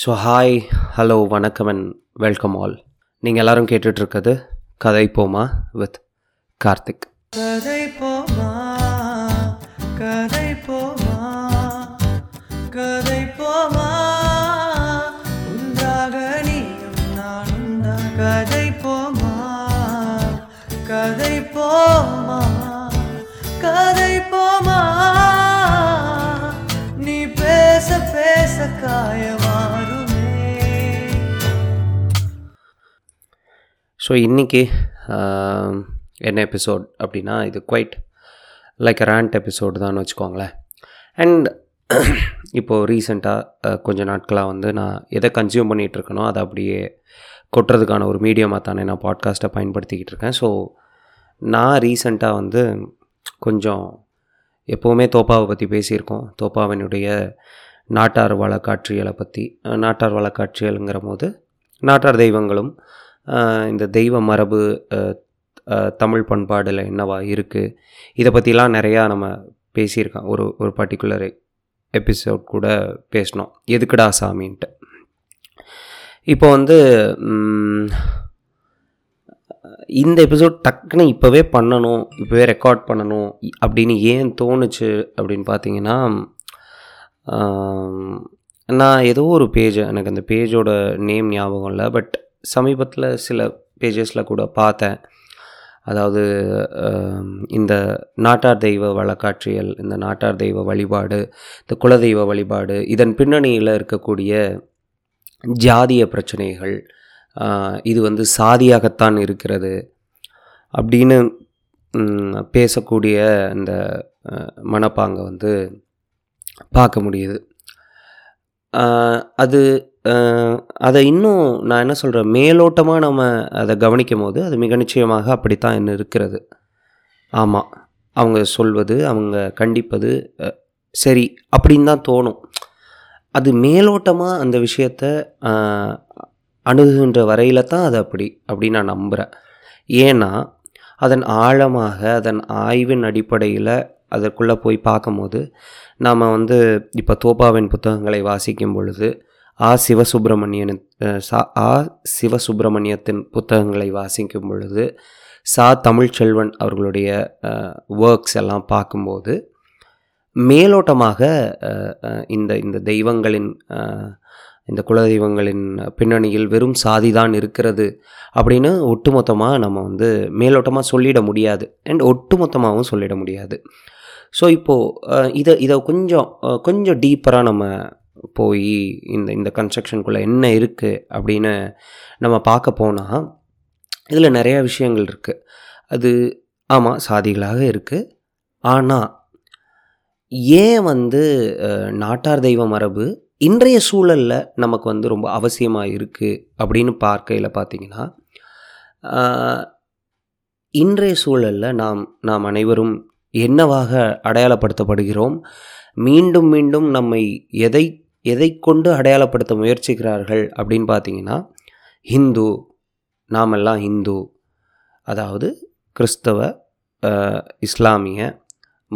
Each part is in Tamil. ஸோ ஹாய், ஹலோ, வணக்கம் அண்ட் வெல்கம் ஆல். நீங்கள் எல்லோரும் கேட்டுட்ருக்கிறது கதை போமா வித் கார்த்திக். கதை போமா, கதை போமா, கதை போமா, கதை போமா, கதை போமா, கதை போமா, நீ பேச பேச காயமாறுமே. ஸோ இன்றைக்கி என்ன எபிசோட் அப்படின்னா, இது குவைட் லைக் ரேண்ட் எபிசோடு தான் வச்சுக்கோங்களேன். அண்ட் இப்போது ரீசெண்டாக கொஞ்ச நாட்களாக நான் எதை கன்சியூம் பண்ணிகிட்ருக்கேனோ அதை அப்படியே கொட்டுறதுக்கான ஒரு மீடியமாக தானே நான் பாட்காஸ்ட்டை பயன்படுத்திக்கிட்டு இருக்கேன். ஸோ நான் ரீசெண்டாக கொஞ்சம் எப்போவுமே தோப்பாவை பற்றி பேசியிருக்கோம். தோப்பாவினுடைய நாட்டார் வழக்காட்சியலை பற்றி. நாட்டார் வழக்காட்சியலுங்கிற போது நாட்டார் தெய்வங்களும் இந்த தெய்வ மரபு தமிழ் பண்பாடில் என்னவா இருக்குது, இதை பற்றிலாம் நிறையா நம்ம பேசியிருக்கோம். ஒரு பர்டிகுலர் எபிசோட் கூட பேசினோம், எதுக்குடா சாமின்ட்டு. இப்போ இந்த எபிசோட் டக்குன்னு இப்போவே பண்ணணும், இப்போவே ரெக்கார்ட் பண்ணணும் அப்படின்னு ஏன் தோணுச்சு அப்படின்னு பார்த்தீங்கன்னா, நான் ஏதோ ஒரு பேஜை, எனக்கு அந்த பேஜோட நேம் ஞாபகம் இல்லை, பட் சமீபத்தில் சில பேஜஸில் கூட பார்த்தேன். அதாவது இந்த நாட்டார் தெய்வ வழக்காட்சியல், இந்த நாட்டார் தெய்வ வழிபாடு, இந்த குலதெய்வ வழிபாடு, இதன் பின்னணியில் இருக்கக்கூடிய ஜாதிய பிரச்சனைகள், இது சாதியாகத்தான் இருக்கிறது அப்படின்னு பேசக்கூடிய இந்த மனப்பாங்கை பார்க்க முடியுது. அதை இன்னும் நான் என்ன சொல்கிறேன், மேலோட்டமாக நம்ம அதை கவனிக்கும் போது அது மிக நிச்சயமாக அப்படித்தான் என்ன இருக்கிறது. ஆமாம், அவங்க சொல்வது, அவங்க கண்டிப்பது சரி அப்படின்னு தான் தோணும். அது மேலோட்டமாக அந்த விஷயத்தை அணுகுகின்ற வரையில் தான் அது அப்படின்னு நான் நம்புகிறேன். ஏன்னா அதன் ஆழமாக, அதன் ஆய்வின் அடிப்படையில் அதற்குள்ளே போய் பார்க்கும்போது நாம் இப்போ தோப்பாவின் புத்தகங்களை வாசிக்கும் பொழுது, ஆ சிவசுப்பிரமணியத்தின் புத்தகங்களை வாசிக்கும் பொழுது, சா தமிழ்ச்செல்வன் அவர்களுடைய ஒர்க்ஸ் எல்லாம் பார்க்கும்போது மேலோட்டமாக இந்த தெய்வங்களின், இந்த குலதெய்வங்களின் பின்னணியில் வெறும் சாதி தான் இருக்கிறது அப்படின்னு ஒட்டுமொத்தமாக நம்ம மேலோட்டமாக சொல்லிட முடியாது, அண்ட் ஒட்டுமொத்தமாகவும் சொல்லிட முடியாது. ஸோ இப்போது இதை கொஞ்சம் டீப்பராக நம்ம போய் இந்த கன்ஸ்ட்ரக்ஷனுக்குள்ளே என்ன இருக்குது அப்படின்னு நம்ம பார்க்க போனால் இதில் நிறையா விஷயங்கள் இருக்குது. அது ஆமாம் சாதிகளாக இருக்குது, ஆனால் ஏன் நாட்டார் தெய்வ மரபு இன்றைய சூழலில் நமக்கு ரொம்ப அவசியமாக இருக்குது அப்படின்னு பார்க்கையில் பார்த்திங்கன்னா, இன்றைய சூழலில் நாம் அனைவரும் என்னவாக அடையாளப்படுத்தப்படுகிறோம், மீண்டும் மீண்டும் நம்மை எதை கொண்டு அடையாளப்படுத்த முயற்சிக்கிறார்கள் அப்படின்னு பார்த்திங்கன்னா, ஹிந்து, நாமெல்லாம் ஹிந்து, அதாவது கிறிஸ்தவ இஸ்லாமிய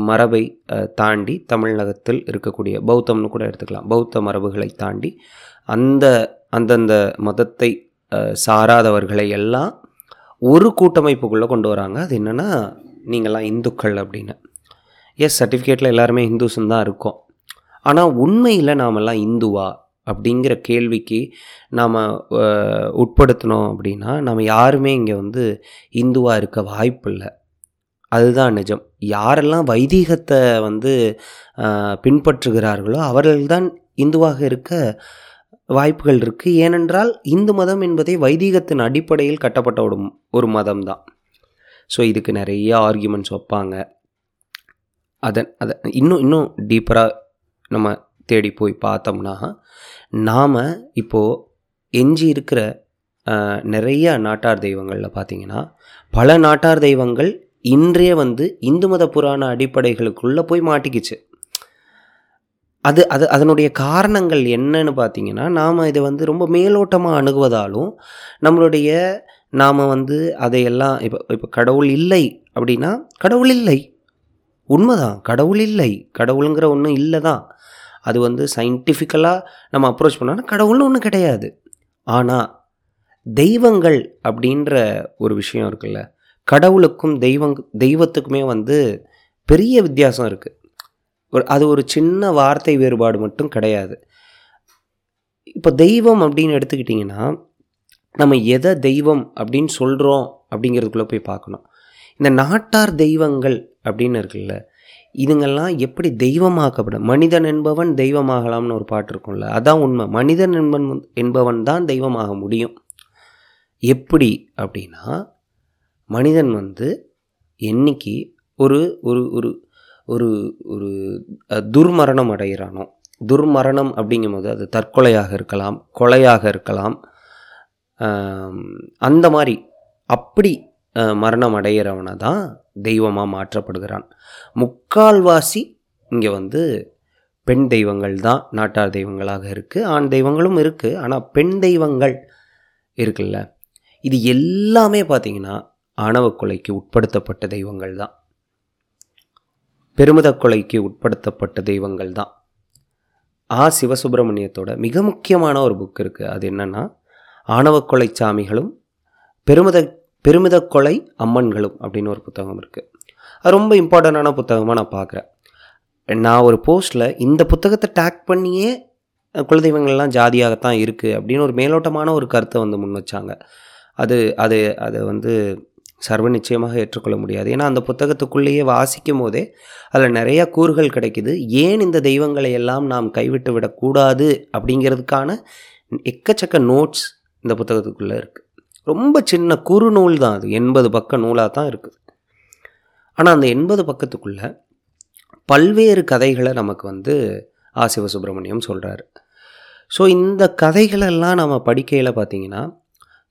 மரபை தாண்டி தமிழகத்தில் இருக்கக்கூடிய பௌத்தம்னு கூட எடுத்துக்கலாம், பௌத்த மரபுகளை தாண்டி அந்தந்த மதத்தை சாராதவர்களை எல்லாம் ஒரு கூட்டமைப்புக்குள்ளே கொண்டு வராங்க. அது என்னென்னா, நீங்கள்லாம் இந்துக்கள் அப்படின்னு. எஸ், சர்டிஃபிகேட்டில் எல்லாருமே இந்துஸ்ன்னு தான் இருக்கோம், ஆனால் உண்மையில் நாமெல்லாம் இந்துவா அப்படிங்கிற கேள்விக்கு நாம் உட்படுத்தினோம் அப்படின்னா, நாம் யாருமே இங்கே இந்துவாக இருக்க வாய்ப்பு இல்லை. அதுதான் நிஜம். யாரெல்லாம் வைதீகத்தை பின்பற்றுகிறார்களோ அவர்கள்தான் இந்துவாக இருக்க வாய்ப்புகள் இருக்குது. ஏனென்றால் இந்து மதம் என்பதை வைதீகத்தின் அடிப்படையில் கட்டப்பட்ட ஒரு மதம்தான். ஸோ இதுக்கு நிறைய ஆர்கியூமெண்ட்ஸ் வைப்பாங்க. அதை இன்னும் டீப்பராக நம்ம தேடி போய் பார்த்தோம்னா, நாம் இப்போது எஞ்சி இருக்கிற நிறைய நாட்டார் தெய்வங்களில் பார்த்திங்கன்னா, பல நாட்டார் தெய்வங்கள் இன்றைய இந்து மத புராண அடிப்படைகளுக்குள்ளே போய் மாட்டிக்கிச்சு. அது அதனுடைய காரணங்கள் என்னன்னு பார்த்திங்கன்னா, நாம் இதை ரொம்ப மேலோட்டமாக அணுகுவதாலும், நம்மளுடைய நாம் அதையெல்லாம் இப்போ கடவுள் இல்லை அப்படின்னா, கடவுள் இல்லை, உண்மைதான், கடவுள் இல்லை, கடவுளுங்கிற ஒன்றும் இல்லை தான், அது வந்து சயின்டிஃபிக்கலாக நம்ம அப்ரோச் பண்ணோன்னா கடவுள்னு ஒன்றும் கிடையாது. ஆனால் தெய்வங்கள் அப்படின்ற ஒரு விஷயம் இருக்குல்ல, கடவுளுக்கும் தெய்வத்துக்குமே வந்து பெரிய வித்தியாசம் இருக்குது. அது ஒரு சின்ன வார்த்தை வேறுபாடு மட்டும் கிடையாது. இப்போ தெய்வம் அப்படின்னு எடுத்துக்கிட்டிங்கன்னா நம்ம எதை தெய்வம் அப்படின்னு சொல்கிறோம் அப்படிங்கிறதுக்குள்ளே போய் பார்க்கணும். இந்த நாட்டார் தெய்வங்கள் அப்படின்னு இருக்குல்ல, இதுங்கெல்லாம் எப்படி தெய்வமாக்கப்பட, மனிதன் என்பவன் தெய்வமாகலாம்னு ஒரு பாட்டு இருக்கும்ல, அதான் உண்மை. மனிதன் என்பவன் தான் தெய்வமாக முடியும். எப்படி அப்படின்னா, மனிதன் வந்து என்னைக்கு ஒரு ஒரு ஒரு ஒரு துர்மரணம் அடைகிறானோ, துர்மரணம் அப்படிங்கும்போது அது தற்கொலையாக இருக்கலாம், கொலையாக இருக்கலாம், அந்த மாதிரி அப்படி மரணம் அடைகிறவனை தான் தெய்வமாக மாற்றப்படுகிறான். முக்கால்வாசி இங்கே வந்து பெண் தெய்வங்கள் தான் நாட்டார் தெய்வங்களாக இருக்குது. ஆண் தெய்வங்களும் இருக்குது, ஆனால் பெண் தெய்வங்கள் இருக்குல்ல, இது எல்லாமே பார்த்திங்கன்னா ஆணவ கொலைக்கு உட்படுத்தப்பட்ட தெய்வங்கள் தான், பெருமித கொலைக்கு உட்படுத்தப்பட்ட தெய்வங்கள் தான். சிவசுப்பிரமணியத்தோட மிக முக்கியமான ஒரு புக் இருக்குது. அது என்னென்னா ஆணவ கொலை சாமிகளும் பெருமித கொலை அம்மன்களும் அப்படின்னு ஒரு புத்தகம் இருக்குது. அது ரொம்ப இம்பார்ட்டண்டான புத்தகமாக நான் பார்க்குறேன். நான் ஒரு போஸ்ட்டில் இந்த புத்தகத்தை டேக் பண்ணியே குலதெய்வங்கள்லாம் ஜாதியாகத்தான் இருக்குது அப்படின்னு ஒரு மேலோட்டமான ஒரு கருத்தை வந்து முன் வச்சாங்க. அது அது அதை வந்து சர்வ நிச்சயமாக ஏற்றுக்கொள்ள முடியாது. ஏன்னா அந்த புத்தகத்துக்குள்ளேயே வாசிக்கும் போதே அதில் நிறைய கூறுகள் கிடைக்குது. ஏன் இந்த தெய்வங்களை எல்லாம் நாம் கைவிட்டு விடக்கூடாது அப்படிங்கிறதுக்கான எக்கச்சக்க நோட்ஸ் இந்த புத்தகத்துக்குள்ளே இருக்குது. ரொம்ப சின்ன குறு நூல் தான் அது, 80 பக்க நூலாக தான் இருக்குது. ஆனால் அந்த 80 பக்கத்துக்குள்ளே பல்வேறு கதைகளை நமக்கு வந்து சிவசுப்பிரமணியம் சொல்கிறாரு. ஸோ இந்த கதைகளெல்லாம் நம்ம படிக்கையில் பார்த்திங்கன்னா,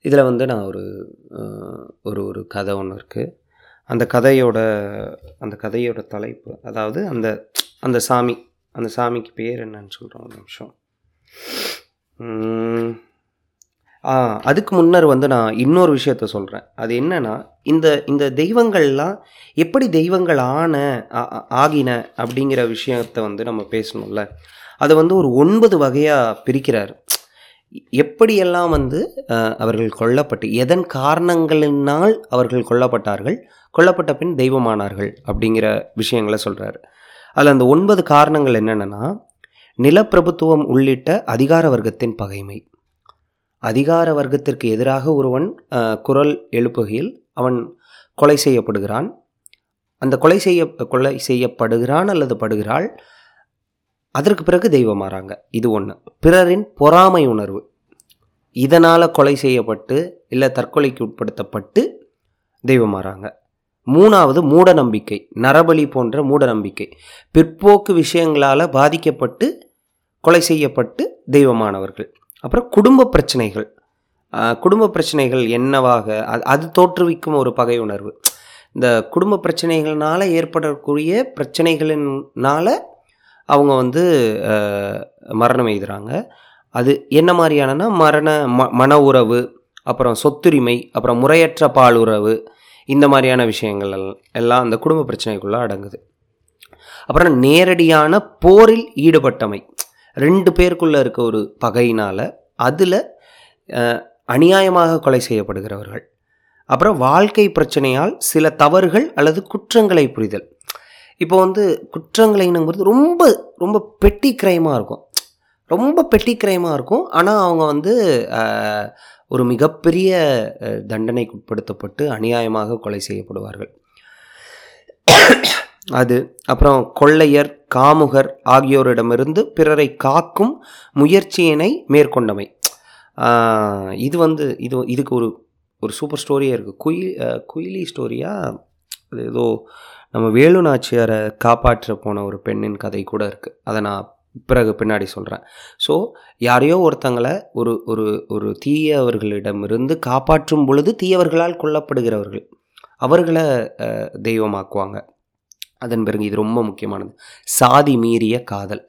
இதில் வந்து நான் ஒரு கதை ஒன்று இருக்குது. அந்த கதையோட தலைப்பு, அதாவது அந்த சாமிக்கு பேர் என்னன்னு சொல்கிறோம், ஒரு நிமிஷம். அதுக்கு முன்னர் வந்து நான் இன்னொரு விஷயத்த சொல்கிறேன். அது என்னென்னா, இந்த தெய்வங்கள்லாம் எப்படி தெய்வங்கள் ஆகின அப்படிங்கிற விஷயத்தை வந்து நம்ம பேசணும்ல, அதை வந்து ஒரு 9 வகையாக பிரிக்கிறார். எப்படியெல்லாம் வந்து அவர்கள் கொல்லப்பட்டு எதன் காரணங்களினால் அவர்கள் கொல்லப்பட்டார்கள், கொல்லப்பட்ட பின் தெய்வமானார்கள் அப்படிங்கிற விஷயங்களை சொல்கிறார். அதில் அந்த 9 காரணங்கள் என்னென்னா, நிலப்பிரபுத்துவம் உள்ளிட்ட அதிகார வர்க்கத்தின் பகைமை. அதிகார வர்க்கத்திற்கு எதிராக ஒருவன் குரல் எழுப்புகையில் அவன் கொலை செய்யப்படுகிறான். அந்த கொலை செய்யப்படுகிறான் அல்லது படுகிறாள். அதற்கு பிறகு தெய்வம் மாறாங்க. இது ஒன்று. பிறரின் பொறாமை உணர்வு, இதனால் கொலை செய்யப்பட்டு இல்லை தற்கொலைக்கு உட்படுத்தப்பட்டு தெய்வம் மாறாங்க. 3வது மூட நம்பிக்கை, நரபலி போன்ற மூட நம்பிக்கை, பிற்போக்கு விஷயங்களால் பாதிக்கப்பட்டு கொலை செய்யப்பட்டு தெய்வமானவர்கள். அப்புறம் குடும்ப பிரச்சனைகள் என்னவாக அது தோற்றுவிக்கும் ஒரு பகை உணர்வு. இந்த குடும்ப பிரச்சனைகள்னால் ஏற்படக்கூடிய பிரச்சனைகளினால் அவங்க வந்து மரணம் எழுதுகிறாங்க. அது என்ன மாதிரியானனா, மன உறவு, அப்புறம் சொத்துரிமை, அப்புறம் முறையற்ற பாலுறவு, இந்த மாதிரியான விஷயங்கள் எல்லாம் அந்த குடும்ப பிரச்சனைக்குள்ளே அடங்குது. அப்புறம் நேரடியான போரில் ஈடுபட்டமை, 2 பேருக்குள்ளே இருக்க ஒரு பகையினால் அதில் அநியாயமாக கொலை செய்யப்படுகிறவர்கள். அப்புறம் வாழ்க்கை பிரச்சனையால் சில தவறுகள் அல்லது குற்றங்களை புரிதல். இப்போ வந்து குற்றங்களைங்கிறது ரொம்ப ரொம்ப பெட்டி கிரைமாக இருக்கும். ஆனால் அவங்க வந்து ஒரு மிகப்பெரிய தண்டனைக்கு உட்படுத்தப்பட்டு அநியாயமாக கொலை செய்யப்படுவார்கள். அது அப்புறம் கொள்ளையர், காமுகர் ஆகியோரிடமிருந்து பிறரை காக்கும் முயற்சியினை மேற்கொண்டமை. இது வந்து இதுக்கு ஒரு சூப்பர் ஸ்டோரியாக இருக்குது. குயிலி ஸ்டோரியாக, அது ஏதோ நம்ம வேலு நாச்சியாரை காப்பாற்ற போன ஒரு பெண்ணின் கதை கூட இருக்குது. அதை நான் பிறகு பின்னாடி சொல்கிறேன். ஸோ யாரையோ ஒருத்தங்களை ஒரு ஒரு தீயவர்களிடமிருந்து காப்பாற்றும் பொழுது தீயவர்களால் கொல்லப்படுகிறவர்கள், அவர்களை தெய்வமாக்குவாங்க. அதன் பிறகு இது ரொம்ப முக்கியமானது, சாதி மீறிய காதல்.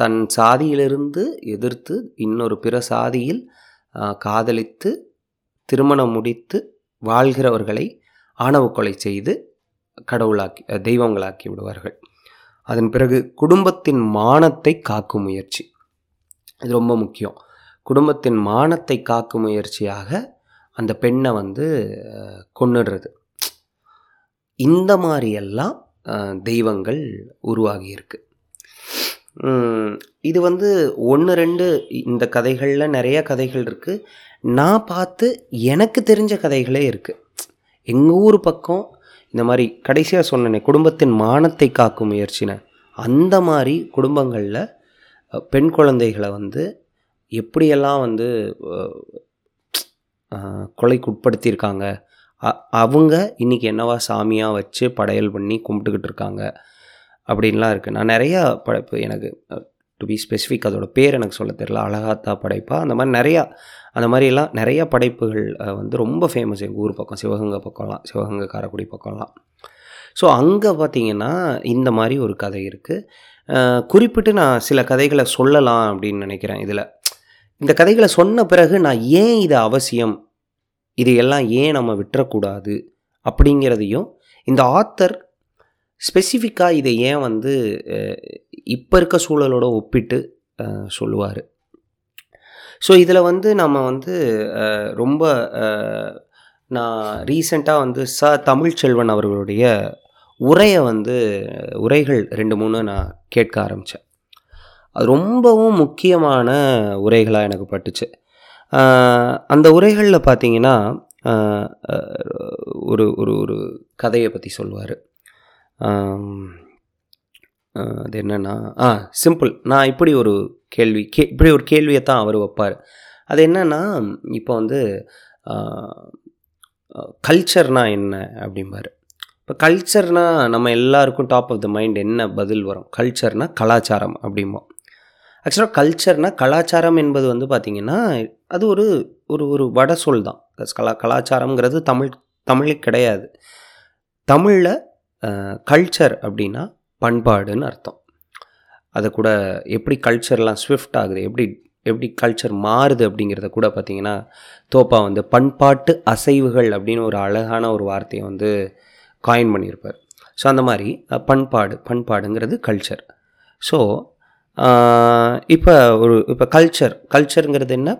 தன் சாதியிலிருந்து எதிர்த்து இன்னொரு பிற சாதியில் காதலித்து திருமணம் முடித்து வாழ்கிறவர்களை ஆணவ கொலை செய்து கடவுளாக்கி தெய்வங்களாக்கி விடுவார்கள். அதன் பிறகு குடும்பத்தின் மானத்தை காக்கும் முயற்சி, இது ரொம்ப முக்கியம். குடும்பத்தின் மானத்தை காக்கும் முயற்சியாக அந்த பெண்ணை வந்து கொன்னுடுறது. இந்த மாதிரியெல்லாம் தெய்வங்கள் உருவாகியிருக்கு. இது வந்து ஒன்று ரெண்டு இந்த கதைகளில் நிறையா கதைகள் இருக்குது. நான் பார்த்து எனக்கு தெரிஞ்ச கதைகளே இருக்குது. எங்கள் ஊர் பக்கம் இந்த மாதிரி கடைசியாக சொன்னேனே குடும்பத்தின் மானத்தை காக்கும் முயற்சினேன், அந்த மாதிரி குடும்பங்களில் பெண் குழந்தைகளை வந்து எப்படியெல்லாம் வந்து கொலைக்கு உட்படுத்தியிருக்காங்க, அவங்க இன்றைக்கி என்னவா சாமியாக வச்சு படையல் பண்ணி கும்பிட்டுக்கிட்டு இருக்காங்க அப்படின்லாம் இருக்குது. நான் நிறையா படைப்பு, எனக்கு டு பி ஸ்பெசிஃபிக் அதோடய பேர் எனக்கு சொல்ல தெரியல, அழகாத்தா படைப்பா அந்த மாதிரி நிறையா, அந்த மாதிரிலாம் நிறையா படைப்புகள் வந்து ரொம்ப ஃபேமஸ் எங்கள் ஊர் பக்கம், சிவகங்கை பக்கம்லாம், சிவகங்கை காரைக்குடி பக்கம்லாம். ஸோ அங்கே பார்த்திங்கன்னா இந்த மாதிரி ஒரு கதை இருக்குது. குறிப்பிட்டு நான் சில கதைகளை சொல்லலாம் அப்படின்னு நினைக்கிறேன். இதில் இந்த கதைகளை சொன்ன பிறகு நான் ஏன் இது அவசியம், இது எல்லாம் ஏன் நம்ம விட்டுறக்கூடாது அப்படிங்கிறதையும், இந்த ஆத்தர் ஸ்பெசிஃபிக்காக இதை ஏன் வந்து இப்போ இருக்க சூழலோடு ஒப்பிட்டு சொல்லுவார். ஸோ இதில் வந்து நம்ம வந்து ரொம்ப நான் ரீசெண்டாக வந்து தமிழ்ச்செல்வன் அவர்களுடைய உரைகள் 2-3 நான் கேட்க ஆரம்பித்தேன். அது ரொம்பவும் முக்கியமான உரைகளாக எனக்கு பட்டுச்சு. அந்த உரைகளில் பார்த்திங்கன்னா ஒரு ஒரு கதையை பற்றி சொல்லுவார். அது என்னென்னா சிம்பிள், நான் இப்படி ஒரு கேள்வியை தான் அவர் வைப்பார். அது என்னென்னா, இப்போ வந்து கல்ச்சர்னால் என்ன அப்படிம்பார். இப்போ கல்ச்சர்னால் நம்ம எல்லாருக்கும் டாப் ஆஃப் த மைண்ட் என்ன பதில் வரும்? கல்ச்சர்னால் கலாச்சாரம் அப்படிம்போம். ஆக்சுவலாக கல்ச்சர்னால் கலாச்சாரம் என்பது வந்து பார்த்திங்கன்னா அது ஒரு ஒரு ஒரு வட சொல் தான். கலாச்சாரங்கிறது தமிழ் கிடையாது. தமிழில் கல்ச்சர் அப்படின்னா பண்பாடுன்னு அர்த்தம். அதை கூட எப்படி கல்ச்சர்லாம் ஸ்விஃப்ட் ஆகுது, எப்படி கல்ச்சர் மாறுது அப்படிங்கிறத கூட பார்த்திங்கன்னா தோப்பா வந்து பண்பாட்டு அசைவுகள் அப்படின்னு ஒரு அழகான ஒரு வார்த்தையை வந்து காயின் பண்ணியிருப்பார். ஸோ அந்த மாதிரி பண்பாடுங்கிறது கல்ச்சர். ஸோ இப்போ கல்ச்சருங்கிறது என்ன?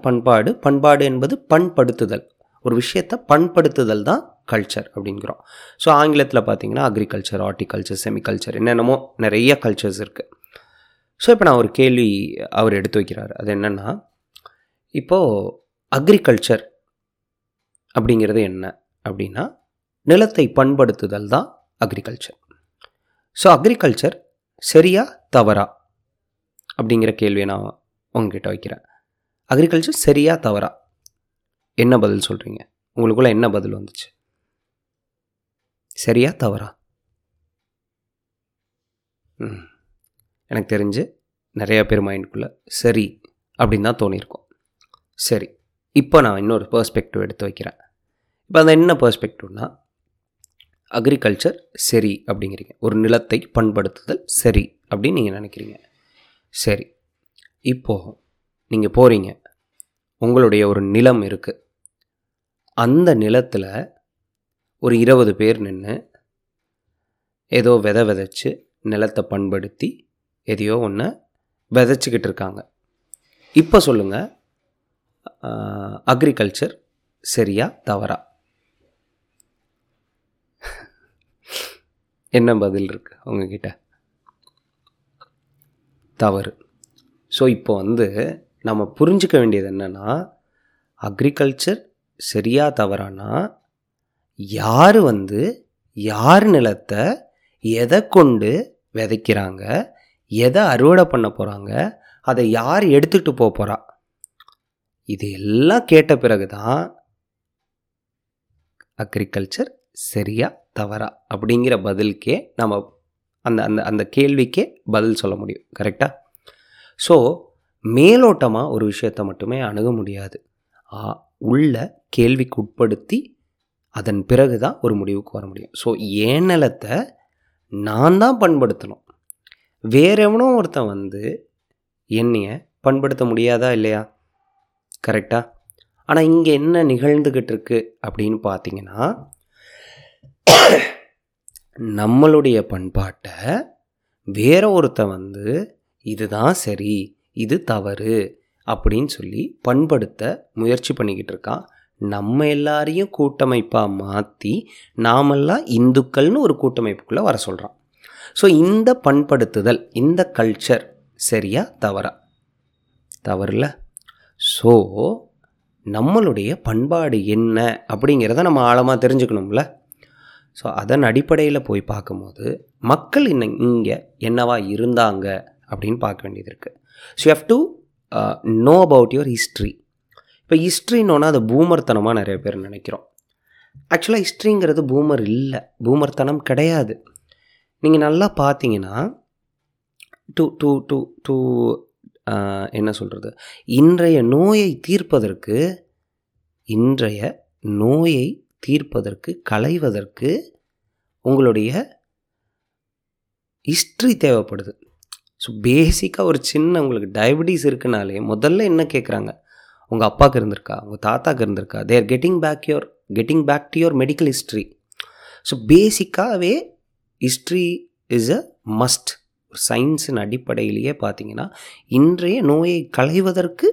பண்பாடு என்பது பண்படுத்துதல். ஒரு விஷயத்தை பண்படுத்துதல் தான் கல்ச்சர் அப்படிங்கிறோம். ஸோ ஆங்கிலத்தில் பார்த்திங்கன்னா அக்ரிகல்ச்சர், ஹார்டிகல்ச்சர், செமிகல்ச்சர், என்னென்னமோ நிறைய கல்ச்சர்ஸ் இருக்குது. ஸோ இப்போ நான் ஒரு கேள்வி அவர் எடுத்து வைக்கிறார். அது என்னென்னா, இப்போது அக்ரிகல்ச்சர் அப்படிங்கிறது என்ன அப்படின்னா நிலத்தை பண்படுத்துதல் தான் அக்ரிகல்ச்சர். ஸோ அக்ரிகல்ச்சர் சரியா தவறா அப்படிங்கிற கேள்வியை நான் உங்ககிட்ட வைக்கிறேன். அக்ரிகல்ச்சர் சரியா தவறா என்ன பதில் சொல்கிறீங்க? உங்களுக்குள்ளே என்ன பதில் வந்துச்சு? சரியா தவறா? எனக்கு தெரிஞ்சு நிறையா பேர் மைண்டுக்குள்ளே சரி அப்படின்னு தான் தோணியிருக்கோம். சரி, இப்போ நான் இன்னொரு பெர்ஸ்பெக்டிவ் எடுத்து வைக்கிறேன். இப்போ அந்த என்ன பெர்ஸ்பெக்டிவ்னால், அக்ரிகல்ச்சர் சரி அப்படிங்கிறீங்க, ஒரு நிலத்தை பண்படுத்துதல் சரி அப்படின்னு நீங்கள் நினைக்கிறீங்க. சரி, இப்போது நீங்கள் போகிறீங்க, உங்களுடைய ஒரு நிலம் இருக்குது. அந்த நிலத்தில் ஒரு 20 பேர் நின்று ஏதோ விதைச்சு நிலத்தை பண்படுத்தி எதையோ ஒன்று விதைச்சிக்கிட்டு இருக்காங்க. இப்போ சொல்லுங்கள், அக்ரிகல்ச்சர் சரியா தவறா? என்ன பதில் இருக்குது உங்ககிட்ட? தவறு. ஸோ இப்போ வந்து நம்ம புரிஞ்சுக்க வேண்டியது என்னென்னா, அக்ரிகல்ச்சர் சரியா தவறானா யார் வந்து யார் நிலத்தை எதை கொண்டு விதைக்கிறாங்க, எதை அறுவடை பண்ண போகிறாங்க, அதை யார் எடுத்துகிட்டு போகிறா, இது எல்லாம் கேட்ட பிறகு தான் அக்ரிகல்ச்சர் சரியா தவறா அப்படிங்கிற பதிலுக்கே நம்ம அந்த அந்த அந்த கேள்விக்கே பதில் சொல்ல முடியும். கரெக்டாக? ஸோ மேலோட்டமாக ஒரு விஷயத்தை மட்டுமே அணுக முடியாது. உள்ள கேள்விக்கு உட்படுத்தி அதன் பிறகு தான் ஒரு முடிவுக்கு வர முடியும். ஸோ என் நிலத்தை நான் தான் பண்படுத்தணும், வேற எவனோ ஒருத்தன் வந்து என்னைய பண்படுத்த முடியாதா இல்லையா? கரெக்டாக? ஆனால் இங்கே என்ன நிகழ்ந்துக்கிட்டு இருக்கு அப்படின்னு பார்த்தீங்கன்னா, நம்மளுடைய பண்பாட்டை வேற ஒருத்தன் வந்து இதுதான் சரி இது தவறு அப்படின்னு சொல்லி பண்படுத்த முயற்சி பண்ணிக்கிட்டு இருக்கான். நம்ம எல்லாரையும் கூட்டமைப்பாக மாற்றி நாமெல்லாம் இந்துக்கள்னு ஒரு கூட்டமைப்புக்குள்ளே வர சொல்கிறான். ஸோ இந்த பண்படுத்துதல், இந்த கல்ச்சர் சரியா தவறா? தவறில்ல. ஸோ நம்மளுடைய பண்பாடு என்ன அப்படிங்கிறத நம்ம ஆழமாக தெரிஞ்சுக்கணும்ல. ஸோ அதன் அடிப்படையில் போய் பார்க்கும்போது மக்கள் இங்கே என்னவா இருந்தாங்க அப்படின்னு பார்க்க வேண்டியது இருக்குது. So you have to know about your history. இப்போ ஹிஸ்ட்ரின்னோன்னா அது பூமர்த்தனமாக நிறைய பேர் நினைக்கிறோம். ஆக்சுவலாக ஹிஸ்ட்ரிங்கிறது பூமர் இல்லை, பூமர்த்தனம் கிடையாது. நீங்கள் நல்லா பார்த்தீங்கன்னா டூ டூ டூ டூ என்ன சொல்கிறது, இன்றைய நோயை தீர்ப்பதற்கு களைவதற்கு உங்களுடைய ஹிஸ்ட்ரி தேவைப்படுது. ஸோ பேசிக்காக ஒரு சின்ன உங்களுக்கு டயபெட்டிஸ் இருக்குனாலே முதல்ல என்ன கேட்குறாங்க, உங்கள் அப்பாவுக்கு இருந்திருக்கா, உங்கள் தாத்தாவுக்கு இருந்திருக்கா, தேர் getting back to your medical history. So பேசிக்காகவே ஹிஸ்ட்ரி இஸ் அ மஸ்ட். சயின்ஸின் அடிப்படையிலேயே பார்த்தீங்கன்னா இன்றைய நோயை களைவதற்கு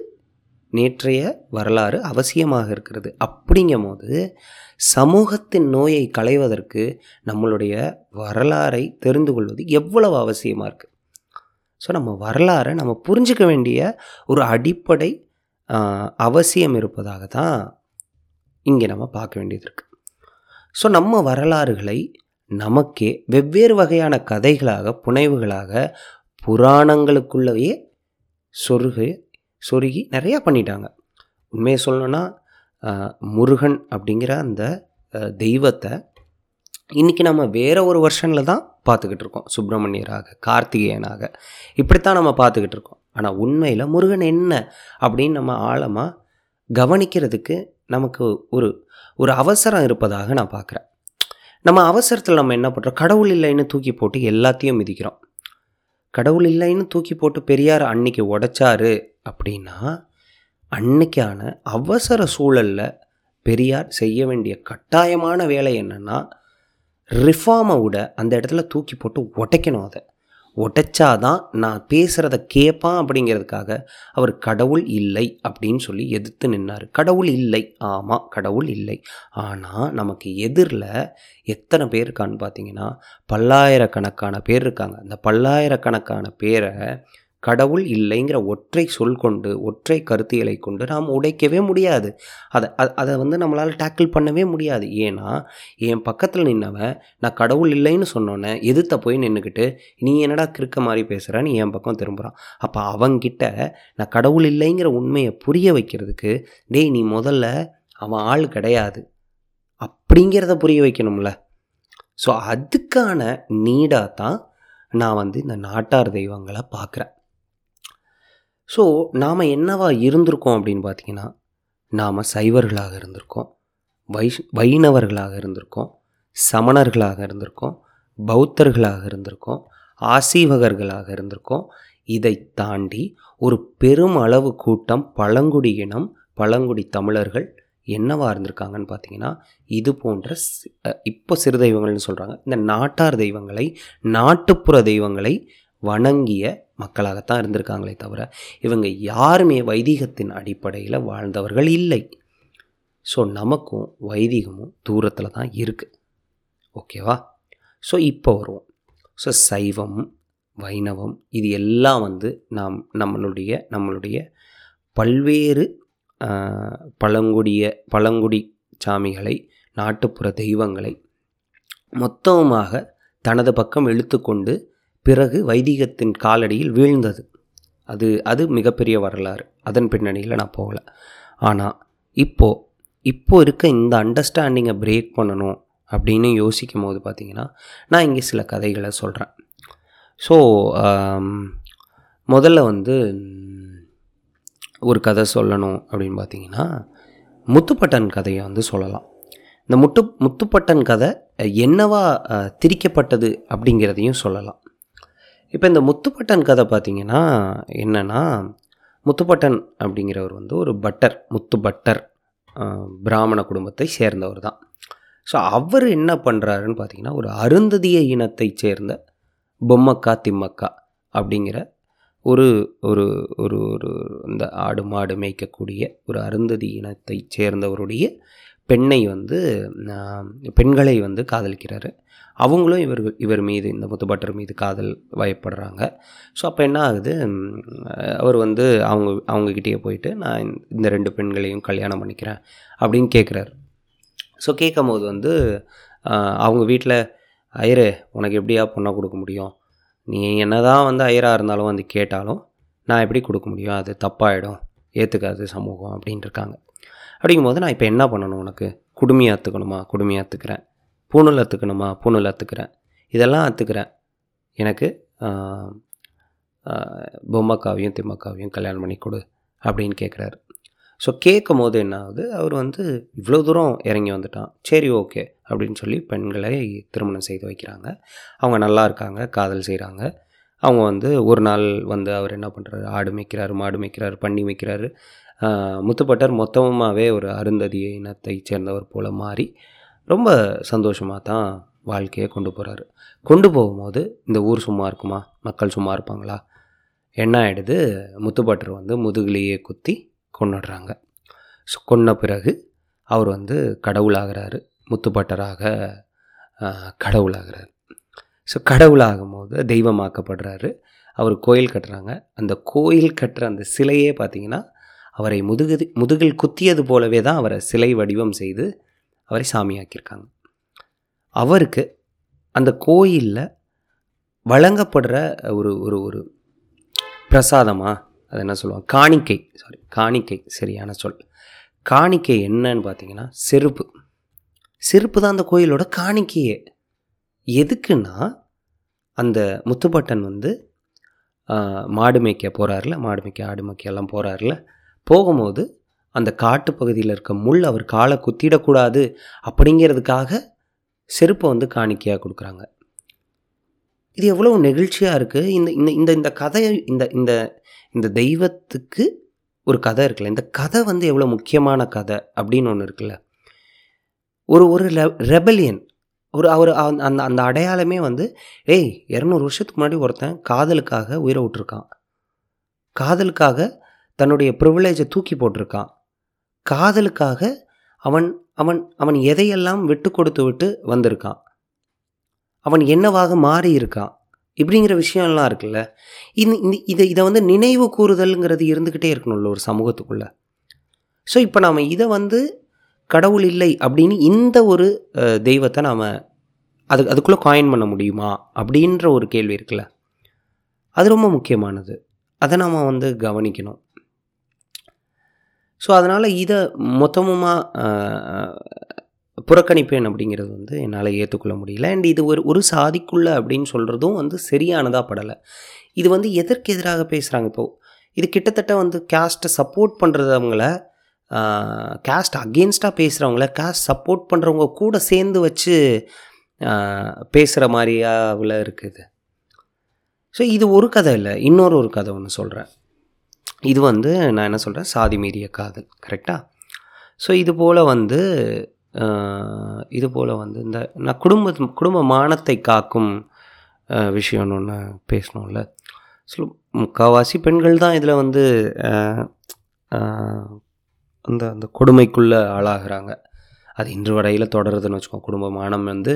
நேற்றைய வரலாறு அவசியமாக இருக்கிறது. அப்படிங்கும் போது சமூகத்தின் நோயை களைவதற்கு நம்மளுடைய வரலாறை தெரிந்து கொள்வது எவ்வளவு அவசியமாக இருக்குது. ஸோ நம்ம வரலாறை நம்ம புரிஞ்சிக்க வேண்டிய ஒரு அடிப்படை அவசியம் இருப்பதாக தான் இங்கே நம்ம பார்க்க வேண்டியது இருக்குது. ஸோ நம்ம வரலாறுகளை நமக்கே வெவ்வேறு வகையான கதைகளாக, புனைவுகளாக, புராணங்களுக்குள்ளவே சொருகி நிறையா பண்ணிட்டாங்க. உண்மையை சொல்லணும்னா முருகன் அப்படிங்கிற அந்த தெய்வத்தை இன்றைக்கி நம்ம வேற ஒரு வருஷனில் தான் பார்த்துக்கிட்டு இருக்கோம். சுப்பிரமணியராக, கார்த்திகேயனாக இப்படித்தான் நம்ம பார்த்துக்கிட்டு இருக்கோம். ஆனால் உண்மையில் முருகன் என்ன அப்படின்னு நம்ம ஆழமாக கவனிக்கிறதுக்கு நமக்கு ஒரு அவசரம் இருப்பதாக நான் பார்க்குறேன். நம்ம அவசரத்தில் நம்ம என்ன பண்ணுறோம், கடவுள் இல்லைன்னு தூக்கி போட்டு எல்லாத்தையும் மிதிக்கிறோம். கடவுள் இல்லைன்னு தூக்கி போட்டு பெரியார் அன்னைக்கு உடைச்சாரு அப்படின்னா அன்னைக்கான அவசர சூழலில் பெரியார் செய்ய வேண்டிய கட்டாயமான வேலை என்னென்னா ரிஃபார்மை விட அந்த இடத்துல தூக்கி போட்டு உடைக்கணும். அதை உடைச்சாதான் நான் பேசுகிறத கேட்பான் அப்படிங்கிறதுக்காக அவர் கடவுள் இல்லை அப்படின்னு சொல்லி எதிர்த்து நின்னார். கடவுள் இல்லை, ஆமாம் கடவுள் இல்லை. ஆனால் நமக்கு எதிரில் எத்தனை பேர் இருக்கான்னு பார்த்தீங்கன்னா பல்லாயிரக்கணக்கான பேர் இருக்காங்க. அந்த பல்லாயிரக்கணக்கான பேரை கடவுள் இல்லைங்கிற ஒற்றை சொல் கொண்டு, ஒற்றை கருத்தியலை கொண்டு நாம் உடைக்கவே முடியாது. அதை வந்து நம்மளால் டேக்கிள் பண்ணவே முடியாது. ஏன்னா என் பக்கத்தில் நின்னவன் நான் கடவுள் இல்லைன்னு சொன்னோன்னே எதிர்த்த போய் நின்றுக்கிட்டு நீ என்னடா கிறுக்க மாதிரி பேசுகிற, நீ என் பக்கம் திரும்புகிறான். அப்போ அவங்கிட்ட நான் கடவுள் இல்லைங்கிற உண்மையை புரிய வைக்கிறதுக்கு டேய் நீ முதல்ல அவன் ஆள் கிடையாது அப்படிங்கிறத புரிய வைக்கணும்ல. ஸோ அதுக்கான நீடாக தான் நான் வந்து இந்த நாட்டார் தெய்வங்களை பார்க்குறேன். ஸோ நாம் என்னவா இருந்திருக்கோம் அப்படின்னு பார்த்திங்கன்னா நாம் சைவர்களாக இருந்திருக்கோம், வைணவர்களாக இருந்திருக்கோம், சமணர்களாக இருந்திருக்கோம், பௌத்தர்களாக இருந்திருக்கோம், ஆசீவகர்களாக இருந்திருக்கோம். இதை தாண்டி ஒரு பெரும் அளவு கூட்டம் பழங்குடியினம், பழங்குடி தமிழர்கள் என்னவாக இருந்திருக்காங்கன்னு பார்த்திங்கன்னா இது போன்ற இப்போ சிறு தெய்வங்கள்னு சொல்கிறாங்க. இந்த நாட்டார் தெய்வங்களை, நாட்டுப்புற தெய்வங்களை வணங்கிய மக்களாகத்தான் இருந்திருக்காங்களே தவிர இவங்க யாருமே வைதிகத்தின் அடிப்படையில் வாழ்ந்தவர்கள் இல்லை. ஸோ நமக்கும் வைதிகமும் தூரத்தில் தான் இருக்குது. ஓகேவா? ஸோ இப்போ வருவோம். ஸோ சைவம், வைணவம் இது எல்லாம் வந்து நம்மளுடைய பல்வேறு பழங்குடி சாமிகளை, நாட்டுப்புற தெய்வங்களை மொத்தமாக தனது பக்கம் இழுத்துக்கொண்டு பிறகு வைதிகத்தின் காலடியில் வீழ்ந்தது. அது மிகப்பெரிய வரலாறு. அதன் பின்னணியில் நான் போகலை. ஆனால் இப்போ இருக்க இந்த அண்டர்ஸ்டாண்டிங்கை பிரேக் பண்ணணும் அப்படின்னு யோசிக்கும் போது பார்த்திங்கன்னா நான் இங்கே சில கதைகளை சொல்கிறேன். ஸோ முதல்ல வந்து ஒரு கதை சொல்லணும் அப்படின்னு பார்த்திங்கன்னா முத்துப்பட்டன் கதையை வந்து சொல்லலாம். இந்த முத்துப்பட்டன் கதை என்னவா திரிக்கப்பட்டது அப்படிங்கிறதையும் சொல்லலாம். இப்போ இந்த முத்துப்பட்டன் கதை பார்த்திங்கன்னா என்னென்னா முத்துப்பட்டன் அப்படிங்கிறவர் வந்து ஒரு பட்டர், முத்துப்பட்டர் பிராமண குடும்பத்தை சேர்ந்தவர் தான். ஸோ அவர் என்ன பண்ணுறாருன்னு பார்த்திங்கன்னா ஒரு அருந்ததிய இனத்தை சேர்ந்த பொம்மக்கா திம்மக்கா அப்படிங்கிற ஒரு ஒரு ஒரு ஒரு இந்த ஆடு மாடு மேய்க்கக்கூடிய ஒரு அருந்ததி இனத்தை சேர்ந்தவருடைய பெண்களை வந்து காதலிக்கிறாரு. அவங்களும் இவர் மீது, இந்த முத்துப்பட்டர் மீது காதல் வயப்படுறாங்க. ஸோ அப்போ என்ன ஆகுது, அவர் வந்து அவங்கக்கிட்டேயே போயிட்டு நான் இந்த ரெண்டு பெண்களையும் கல்யாணம் பண்ணிக்கிறேன் அப்படின்னு கேட்குறாரு. ஸோ கேட்கும் போது வந்து அவங்க வீட்டில் ஐயரே உனக்கு எப்படியா பொண்ணை கொடுக்க முடியும், நீ என்ன தான் வந்து ஐயராக இருந்தாலும் வந்து கேட்டாலும் நான் எப்படி கொடுக்க முடியும், அது தப்பாகிடும், ஏற்றுக்காது சமூகம் அப்படின்னு இருக்காங்க. அப்படிங்கும்போது நான் இப்போ என்ன பண்ணணும், உனக்கு குடுமையாற்றுக்கணுமா, குடுமையாற்றுக்கிறேன், பூணூல் அற்றுக்கணுமா, பூணூல் அற்றுக்கிறேன், இதெல்லாம் அற்றுக்கிறேன், எனக்கு பொம்மக்காவையும் திம்மக்காவையும் கல்யாணம் பண்ணி கொடு அப்படின்னு கேட்குறாரு. ஸோ கேட்கும் போது என்ன ஆகுது, அவர் வந்து இவ்வளோ தூரம் இறங்கி வந்துட்டான், சரி ஓகே அப்படின்னு சொல்லி பெண்களை திருமணம் செய்து வைக்கிறாங்க. அவங்க நல்லா இருக்காங்க, காதல் செய்கிறாங்க. அவங்க வந்து ஒரு நாள் வந்து அவர் என்ன பண்ணுறாரு, ஆடு மேய்க்கிறாரு, மாடு மேய்க்கிறாரு, பண்ணி மேய்க்கிறாரு. முத்துப்பட்டர் மொத்தமாகவே ஒரு அருந்ததி இனத்தை சேர்ந்தவர் போல் மாறி ரொம்ப சந்தோஷமாக தான் வாழ்க்கையை கொண்டு போகிறாரு. கொண்டு போகும்போது இந்த ஊர் சும்மா இருக்குமா, மக்கள் சும்மா இருப்பாங்களா? என்ன ஆகிடுது, முத்துப்பட்டர் வந்து முதுகிலேயே குத்தி கொண்டுடுறாங்க. ஸோ கொன்ன பிறகு அவர் வந்து கடவுளாகிறாரு, முத்துப்பட்டராக கடவுளாகிறார். ஸோ கடவுளாகும் போது தெய்வமாக்கப்படுறாரு. அவர் கோயில் கட்டுறாங்க. அந்த கோயில் கட்டுற அந்த சிலையே பார்த்திங்கன்னா அவரை முதுகில் குத்தியது போலவே தான் அவரை சிலை வடிவம் செய்து அவரை சாமியாக்கியிருக்காங்க. அவருக்கு அந்த கோயிலில் வழங்கப்படுற ஒரு ஒரு ஒரு பிரசாதமாக அது என்ன சொல்லுவாங்க, காணிக்கை, காணிக்கை சரியான சொல். காணிக்கை என்னன்னு பார்த்திங்கன்னா செருப்பு. செருப்பு தான் அந்த கோயிலோட காணிக்கையே. எதுக்குன்னா அந்த முத்துப்பட்டன் வந்து மாடு மேய்க்க போகிறார்ல, மாடு மேய்க்க ஆடு மேய்க்க எல்லாம் போகிறார்ல, போகும்போது அந்த காட்டு பகுதியில் இருக்க முள் அவர் காலை குத்திடக்கூடாது அப்படிங்கிறதுக்காக செருப்பை வந்து காணிக்கையாக கொடுக்குறாங்க. இது எவ்வளோ நெகிழ்ச்சியாக இருக்குது. இந்த இந்த இந்த கதையை, இந்த இந்த இந்த தெய்வத்துக்கு ஒரு கதை இருக்குல்ல, இந்த கதை வந்து எவ்வளோ முக்கியமான கதை அப்படின்னு ஒன்று இருக்குல்ல. ஒரு ஒரு ரெபலியன், ஒரு அந்த அந்த அடையாளமே வந்து, ஏய் 200 வருஷத்துக்கு முன்னாடி ஒருத்தன் காதலுக்காக உயிரை விட்டுருக்கான், காதலுக்காக தன்னுடைய ப்ரிவிலேஜை தூக்கி போட்டிருக்கான், காதலுக்காக அவன் அவன் அவன் எதையெல்லாம் விட்டு கொடுத்து விட்டு வந்திருக்கான், அவன் என்னவாக மாறி இருக்கான், இப்படிங்கிற விஷயம்லாம் இருக்குல்ல. இதை வந்து நினைவு கூறுதல்ங்கிறது இருந்துக்கிட்டே இருக்கணும்ல ஒரு சமூகத்துக்குள்ளே. ஸோ இப்போ நாம் இதை வந்து கடவுள் இல்லை அப்படின்னு இந்த ஒரு தெய்வத்தை நாம் அதுக்குள்ளே காயின் பண்ண முடியுமா அப்படின்ற ஒரு கேள்வி இருக்குல்ல, அது ரொம்ப முக்கியமானது. அதை நாம் வந்து கவனிக்கணும். ஸோ அதனால் இதை மொத்தமாக புறக்கணிப்பேன் அப்படிங்கிறது வந்து என்னால் ஏற்றுக்கொள்ள முடியல. அண்ட் இது ஒரு சாதிக்குள்ளே அப்படின்னு சொல்கிறதும் வந்து சரியானதாக படலை. இது வந்து எதற்கெதிராக பேசுகிறாங்க. இப்போது இது கிட்டத்தட்ட வந்து கேஸ்ட்டை சப்போர்ட் பண்ணுறவங்கள, கேஸ்ட் அகெயின்ஸ்டாக பேசுகிறவங்கள கேஸ்ட் சப்போர்ட் பண்ணுறவங்க கூட சேர்ந்து வச்சு பேசுகிற மாதிரியாவில் இருக்குது. ஸோ இது ஒரு கதை இல்லை, இன்னொரு ஒரு கதை ஒன்று சொல்கிறேன். இது வந்து நான் என்ன சொல்கிறேன், சாதி மீறிய காதல், கரெக்டாக. ஸோ இது போல் வந்து இந்த நான் குடும்ப மானத்தை காக்கும் விஷயம்னு ஒன்று பேசணும்ல. ஸோ முக்கால்வாசி பெண்கள் தான் இதில் வந்து அந்த அந்த கொடுமைக்குள்ளே ஆளாகிறாங்க. அது இன்று வரையில் தொடருதுன்னு வச்சுக்கோம். குடும்ப மானம் வந்து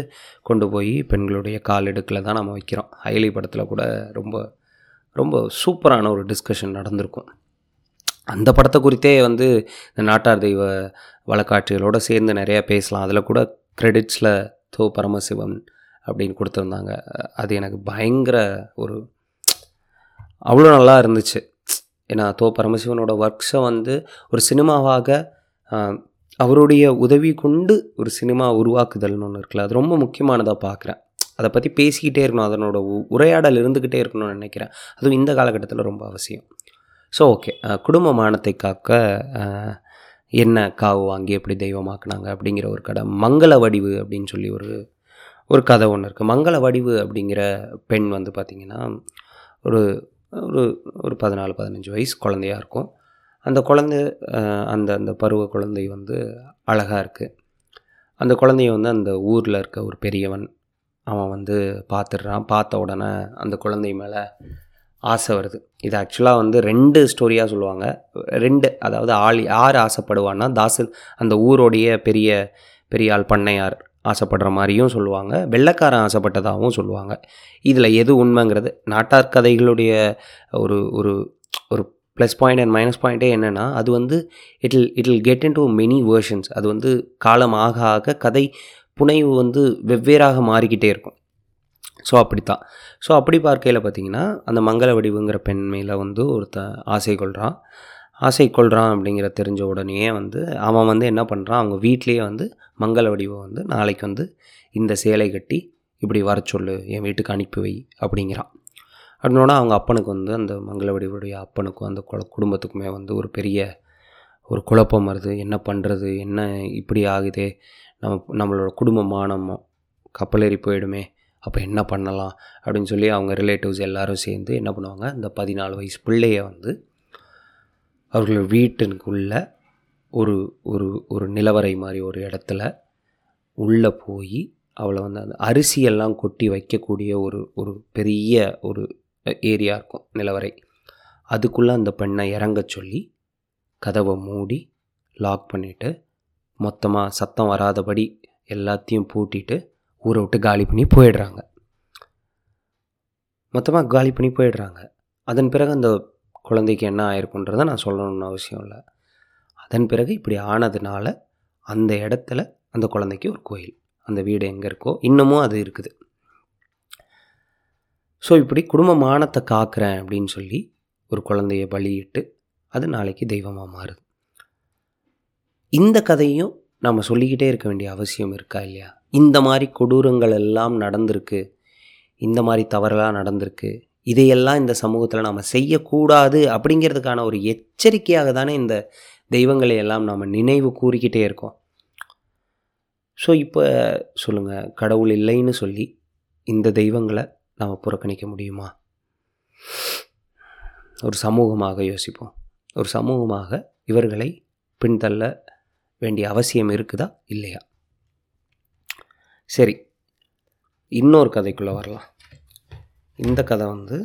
கொண்டு போய் பெண்களுடைய காலெடுக்கில் தான் நம்ம வைக்கிறோம். அயலி படத்தில் கூட ரொம்ப ரொம்ப சூப்பரான ஒரு டிஸ்கஷன் நடந்திருக்கும். அந்த படத்தை குறித்தே வந்து இந்த நாட்டார் தெய்வ வழக்காட்சிகளோடு சேர்ந்து நிறையா பேசலாம். அதில் கூட கிரெடிட்ஸில் தோ பரமசிவம் அப்படின்னு கொடுத்துருந்தாங்க. அது எனக்கு பயங்கர ஒரு அவ்வளோ நல்லா இருந்துச்சு. ஏன்னா தோ பரமசிவனோட ஒர்க்ஸை வந்து ஒரு சினிமாவாக அவருடைய உதவி கொண்டு ஒரு சினிமா உருவாக்குதல்னு ஒன்று இருக்குல்ல, அது ரொம்ப முக்கியமானதாக பார்க்குறேன். அதை பற்றி பேசிக்கிட்டே இருக்கணும், அதனோட உரையாடல் இருந்துக்கிட்டே இருக்கணும்னு நினைக்கிறேன். அதுவும் இந்த காலகட்டத்தில் ரொம்ப அவசியம். ஸோ ஓகே, குடும்ப மானத்தை காக்க என்ன காவு வாங்கி எப்படி தெய்வமாக்குனாங்க அப்படிங்கிற ஒரு கதை. மங்கள வடிவு அப்படின்னு சொல்லி ஒரு கதை ஒன்று இருக்குது. மங்கள வடிவு அப்படிங்கிற பெண் வந்து பார்த்திங்கன்னா ஒரு ஒரு 14-15 வயசு குழந்தையாக இருக்கும். அந்த குழந்தை அந்த அந்த பருவ குழந்தை வந்து அழகாக இருக்குது. அந்த குழந்தைய வந்து அந்த ஊரில் இருக்க ஒரு பெரியவன் அவன் வந்து பார்த்துடுறான். பார்த்த உடனே அந்த குழந்தை மேலே ஆசை வருது. இது ஆக்சுவலாக வந்து 2 ஸ்டோரியாக சொல்லுவாங்க. 2, அதாவது ஆள் யார் ஆசைப்படுவான்னா தாசில் அந்த ஊரோடைய பெரிய பெரிய ஆள் பண்ணையார் ஆசைப்படுற மாதிரியும் சொல்லுவாங்க, வெள்ளைக்காரன் ஆசைப்பட்டதாகவும் சொல்லுவாங்க. இதில் எது உண்மைங்கிறது நாட்டார் கதைகளுடைய ஒரு ஒரு ஒரு ப்ளஸ் பாயிண்ட் அண்ட் மைனஸ் பாயிண்ட்டே என்னென்னா, அது வந்து it will get in to many versions. அது வந்து காலம் ஆக ஆக கதை புனைவு வந்து வெவ்வேறாக மாறிக்கிட்டே இருக்கும். ஸோ அப்படி பார்க்கையில் பார்த்திங்கன்னா, அந்த மங்கள வடிவுங்கிற பெண்மையில் வந்து ஒருத்தன் ஆசை கொள்கிறான் அப்படிங்கிற தெரிஞ்ச உடனே வந்து அவன் வந்து என்ன பண்ணுறான், அவங்க வீட்லேயே வந்து மங்கள வடிவை வந்து நாளைக்கு வந்து இந்த சேலை கட்டி இப்படி வர சொல்லு, என் வீட்டுக்கு அனுப்பி வை அப்படிங்கிறான். அப்படின்னா அவங்க அப்பனுக்கு வந்து, அந்த மங்கள வடிவுடைய அப்பனுக்கும் அந்த குடும்பத்துக்குமே வந்து ஒரு பெரிய ஒரு குழப்பம் வருது. என்ன பண்ணுறது, என்ன இப்படி ஆகுதே, நம்மளோட குடும்ப மானம் கப்பலேறி போயிடுமே, அப்போ என்ன பண்ணலாம் அப்படின்னு சொல்லி அவங்க ரிலேட்டிவ்ஸ் எல்லோரும் சேர்ந்து என்ன பண்ணுவாங்க, இந்த 14 வயசு பிள்ளையை வந்து அவர்களோட வீட்டுக்குள்ள ஒரு ஒரு ஒரு நிலவரை மாதிரி ஒரு இடத்துல உள்ளே போய் அவளை வந்து அந்த அரிசியெல்லாம் கொட்டி வைக்கக்கூடிய ஒரு ஒரு பெரிய ஒரு ஏரியா இருக்கும் நிலவரை, அதுக்குள்ளே அந்த பெண்ணை இறங்க சொல்லி கதவை மூடி லாக் பண்ணிவிட்டு மொத்தமாக சத்தம் வராதபடி எல்லாத்தையும் பூட்டிட்டு ஊரை விட்டு காலி பண்ணி போயிடுறாங்க. அதன் பிறகு அந்த குழந்தைக்கு என்ன ஆயிருக்குன்றதை நான் சொல்லணும்னு அவசியம் இல்லை. அதன் பிறகு இப்படி ஆனதுனால அந்த இடத்துல அந்த குழந்தைக்கு ஒரு கோயில், அந்த வீடு எங்கே இருக்கோ இன்னமும் அது இருக்குது. ஸோ இப்படி குடும்ப மானத்தை காக்கிறேன் அப்படின்னு சொல்லி ஒரு குழந்தைய பலியிட்டு அது நாளைக்கு தெய்வமாக மாறுது. இந்த கதையும் நம்ம சொல்லிக்கிட்டே இருக்க வேண்டிய அவசியம் இருக்கா இல்லையா? இந்த மாதிரி கொடூரங்கள் எல்லாம் நடந்திருக்கு, இந்த மாதிரி தவறுலாம் நடந்திருக்கு, இதையெல்லாம் இந்த சமூகத்தில் நாம் செய்யக்கூடாது அப்படிங்கிறதுக்கான ஒரு எச்சரிக்கையாக தானே இந்த தெய்வங்களை எல்லாம் நாம் நினைவு கூறிக்கிட்டே இருக்கோம். ஸோ இப்போ சொல்லுங்கள், கடவுள் இல்லைன்னு சொல்லி இந்த தெய்வங்களை நாம் புறக்கணிக்க முடியுமா? ஒரு சமூகமாக யோசிப்போம். ஒரு சமூகமாக இவர்களை பின்தள்ள வேண்டிய அவசியம் இருக்குதா இல்லையா? சரி, இன்னொரு கதைக்குள்ளே வரலாம். இந்த கதை வந்து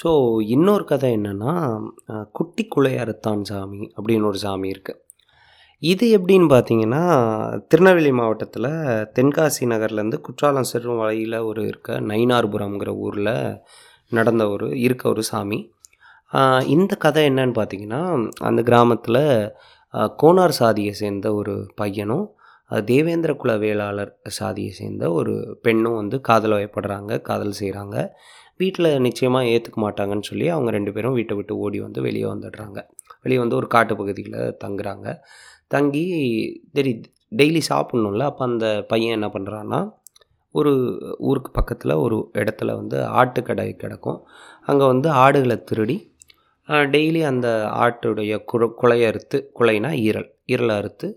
ஸோ இன்னொரு கதை என்னென்னா, குட்டி குளையாரத்தான் சாமி அப்படின்னு ஒரு சாமி இருக்குது. இது எப்படின்னு பார்த்தீங்கன்னா, திருநெல்வேலி மாவட்டத்தில் தென்காசி நகர்லேருந்து குற்றாலம் செல்லும் வழியில் இருக்க நயினார்புரம்ங்கிற ஊரில் நடந்த ஒரு சாமி. இந்த கதை என்னன்னு பார்த்தீங்கன்னா, அந்த கிராமத்தில் கோனார் சாதியை சேர்ந்த ஒரு பையனும் தேவேந்திர குல வேளாளர் சாதியை சேர்ந்த ஒரு பெண்ணும் வந்து காதல் வயப்படுறாங்க, காதல் செய்கிறாங்க. வீட்டில் நிச்சயமாக ஏற்றுக்க மாட்டாங்கன்னு சொல்லி அவங்க 2 பேரும் வீட்டை விட்டு ஓடி வந்து வெளியே வந்து ஒரு காட்டு பகுதியில் தங்குறாங்க. தங்கி டெய்லி சாப்பிட்ணும்ல, அப்போ அந்த பையன் என்ன பண்ணுறான்னா, ஒரு ஊருக்கு பக்கத்தில் ஒரு இடத்துல வந்து ஆட்டுக்கடை கிடக்கும், அங்கே வந்து ஆடுகளை திருடி டெய்லி அந்த ஆட்டுடைய குலையை அறுத்து, குலைனா ஈரலை அறுத்து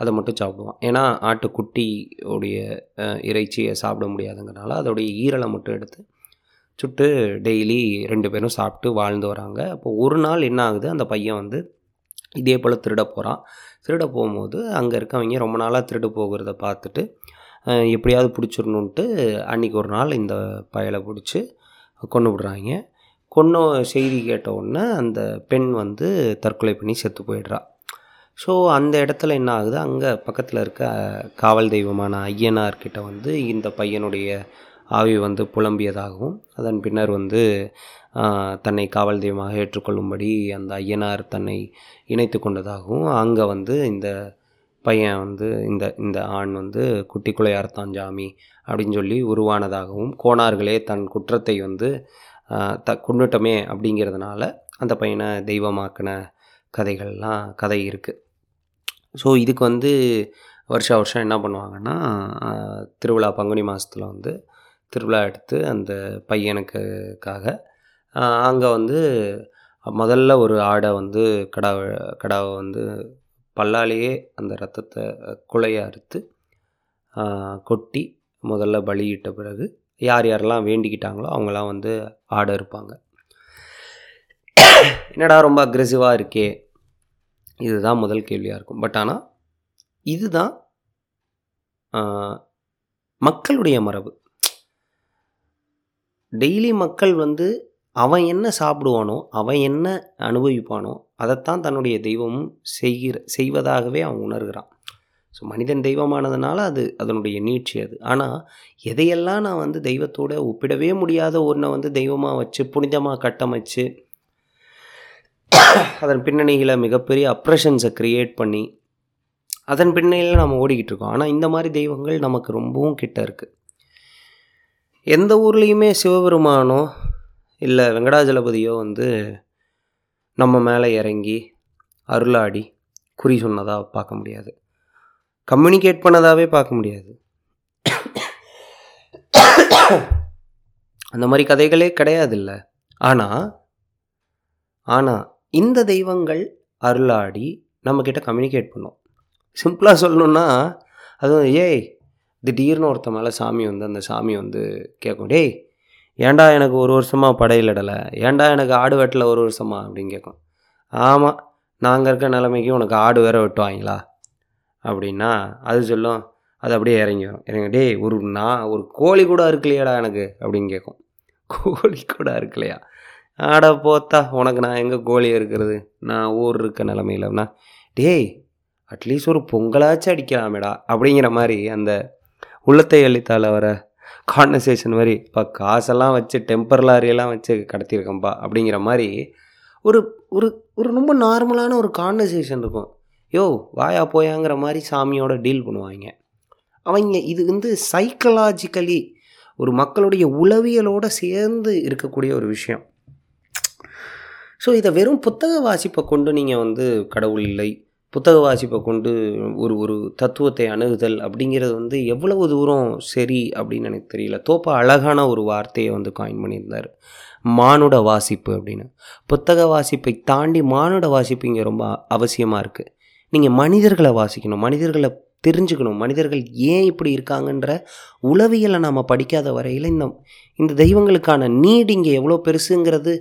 அதை மட்டும் சாப்பிடுவான். ஏன்னா ஆட்டுக்குட்டி உடைய இறைச்சியை சாப்பிட முடியாதுங்கிறனால அதோடைய ஈரலை மட்டும் எடுத்து சுட்டு டெய்லி 2 பேரும் சாப்பிட்டு வாழ்ந்து வராங்க. அப்போ ஒரு நாள் என்ன ஆகுது, அந்த பையன் வந்து இதே போல் திருட போகும்போது அங்கே இருக்கவங்க ரொம்ப நாளாக திருடு போகிறத பார்த்துட்டு எப்படியாவது பிடிச்சிடணுன்ட்டு அன்றைக்கி ஒரு நாள் இந்த பயலை பிடிச்சி கொன்று விடுறாங்க. கொன்று செய்தி கேட்ட உடனே அந்த பெண் வந்து தற்கொலை பண்ணி செத்து போயிடுறா. ஸோ அந்த இடத்துல என்ன ஆகுது, அங்கே பக்கத்தில் இருக்க காவல் தெய்வமான ஐயனார்கிட்ட வந்து இந்த பையனுடைய ஆவி வந்து புலம்பியதாகவும் அதன் பின்னர் வந்து தன்னை காவல் தெய்வமாக ஏற்றுக்கொள்ளும்படி அந்த ஐயனார் தன்னை இணைத்து கொண்டதாகவும் அங்கே வந்து இந்த பையன் வந்து இந்த ஆண் வந்து குட்டி குளையார்த்தான் சாமி அப்படின்னு சொல்லி உருவானதாகவும் கோணார்களே தன் குற்றத்தை வந்து கொண்டுட்டமே அப்படிங்கிறதுனால அந்த பையனை தெய்வமாக்கின கதைகள்லாம் கதை இருக்குது. ஸோ இதுக்கு வந்து வருஷம் என்ன பண்ணுவாங்கன்னா, திருவிழா பங்குனி மாதத்தில் வந்து திருவிழா எடுத்து அந்த பையனுக்காக அங்கே வந்து முதல்ல ஒரு ஆடை வந்து கடாவை வந்து பல்லாலேயே அந்த ரத்தத்தை குலையை அறுத்து கொட்டி முதல்ல பலியிட்ட பிறகு யார் யாரெல்லாம் வேண்டிக்கிட்டாங்களோ அவங்களாம் வந்து ஆடை இருப்பாங்க. என்னடா ரொம்ப அக்ரெசிவாக இருக்கே, இதுதான் முதல் கேள்வியாக இருக்கும். பட் ஆனால் இதுதான் மக்களுடைய மரபு. டெய்லி மக்கள் வந்து அவன் என்ன சாப்பிடுவானோ அவன் என்ன அனுபவிப்பானோ அதைத்தான் தன்னுடைய தெய்வமும் செய்வதாகவே அவன் உணர்கிறான். ஸோ மனிதன் தெய்வமானதுனால அதனுடைய நீட்சி அது. ஆனால் எதையெல்லாம் நான் வந்து தெய்வத்தோடு ஒப்பிடவே முடியாத ஒன்றை வந்து தெய்வமாக வச்சு புனிதமாக கட்டமைச்சு அதன் பின்னணியில் மிகப்பெரிய அப்ரெஷன்ஸை க்ரியேட் பண்ணி அதன் பின்னணியில் நம்ம ஓடிக்கிட்டு இருக்கோம். ஆனால் இந்த மாதிரி தெய்வங்கள் நமக்கு ரொம்பவும் கிட்ட இருக்குது. எந்த ஊர்லேயுமே சிவபெருமானோ இல்லை வெங்கடாஜலபதியோ வந்து நம்ம மேலே இறங்கி அருளாடி குறி சொன்னதாக பார்க்க முடியாது, கம்யூனிகேட் பண்ணதாகவே பார்க்க முடியாது. அந்த மாதிரி கதைகளே கிடையாது இல்லை. ஆனால் இந்த தெய்வங்கள் அருளாடி நம்மக்கிட்ட கம்யூனிகேட் பண்ணோம். சிம்பிளாக சொல்லணுன்னா அதுவும் ஏய் திடீர்னு ஒருத்த மேலே அந்த சாமி வந்து கேட்கும், டேய் ஏன்டா எனக்கு ஒரு வருஷமாக படையிலடலை, ஏன்டா எனக்கு ஆடு வெட்டில் ஒரு வருஷமா அப்படின்னு கேட்கும். ஆமாம், நாங்கள் இருக்க நிலைமைக்கு உனக்கு ஆடு வேற வெட்டுவாங்களா அப்படின்னா அது சொல்லும், அது அப்படியே இறங்கி வரும். இறங்கி டே ஒரு கோழி கூட இருக்கலையாடா எனக்கு அப்படின்னு கேட்கும். கோழி கூட இருக்கலையா, ஆடை போத்தா உனக்கு நான் எங்கே கோழி இருக்கிறது, நான் ஊர் இருக்க நிலைமையில் அப்படின்னா டேய் அட்லீஸ்ட் ஒரு பொங்கலாச்சும் அடிக்கலாமேடா அப்படிங்கிற மாதிரி அந்த உள்ளத்தை எழுத்தால் வர கான்வர்சேஷன் மாதிரி இப்போ காசெல்லாம் வச்சு டெம்பரலாரியெல்லாம் வச்சு கடத்தியிருக்கேன்ப்பா அப்படிங்கிற மாதிரி ஒரு ஒரு ஒரு ரொம்ப நார்மலான ஒரு கான்வர்சேஷன் இருக்கும். யோ வாயா போயாங்கிற மாதிரி சாமியோட டீல் பண்ணுவாங்க அவங்க. இது வந்து சைக்கலாஜிக்கலி ஒரு மக்களுடைய உளவியலோடு சேர்ந்து இருக்கக்கூடிய ஒரு விஷயம். ஸோ இதை வெறும் புத்தக வாசிப்பை கொண்டு நீங்கள் வந்து கடவுள் இல்லை, புத்தக வாசிப்பை கொண்டு ஒரு ஒரு தத்துவத்தை அணுகுதல் அப்படிங்கிறது வந்து எவ்வளவு தூரம் சரி அப்படின்னு எனக்கு தெரியல. தோப்பா அழகான ஒரு வார்த்தையை வந்து காயின் பண்ணியிருந்தார், மானுட வாசிப்பு அப்படின்னு. புத்தக வாசிப்பை தாண்டி மானுட வாசிப்பு இங்கே ரொம்ப அவசியமாக இருக்குது. நீங்கள் மனிதர்களை வாசிக்கணும், மனிதர்களை தெரிஞ்சுக்கணும், மனிதர்கள் ஏன் இப்படி இருக்காங்கன்ற உளவியலை நாம் படிக்காத வரையில் இந்த தெய்வங்களுக்கான நீட் இங்கே எவ்வளோ பெருசுங்கிறது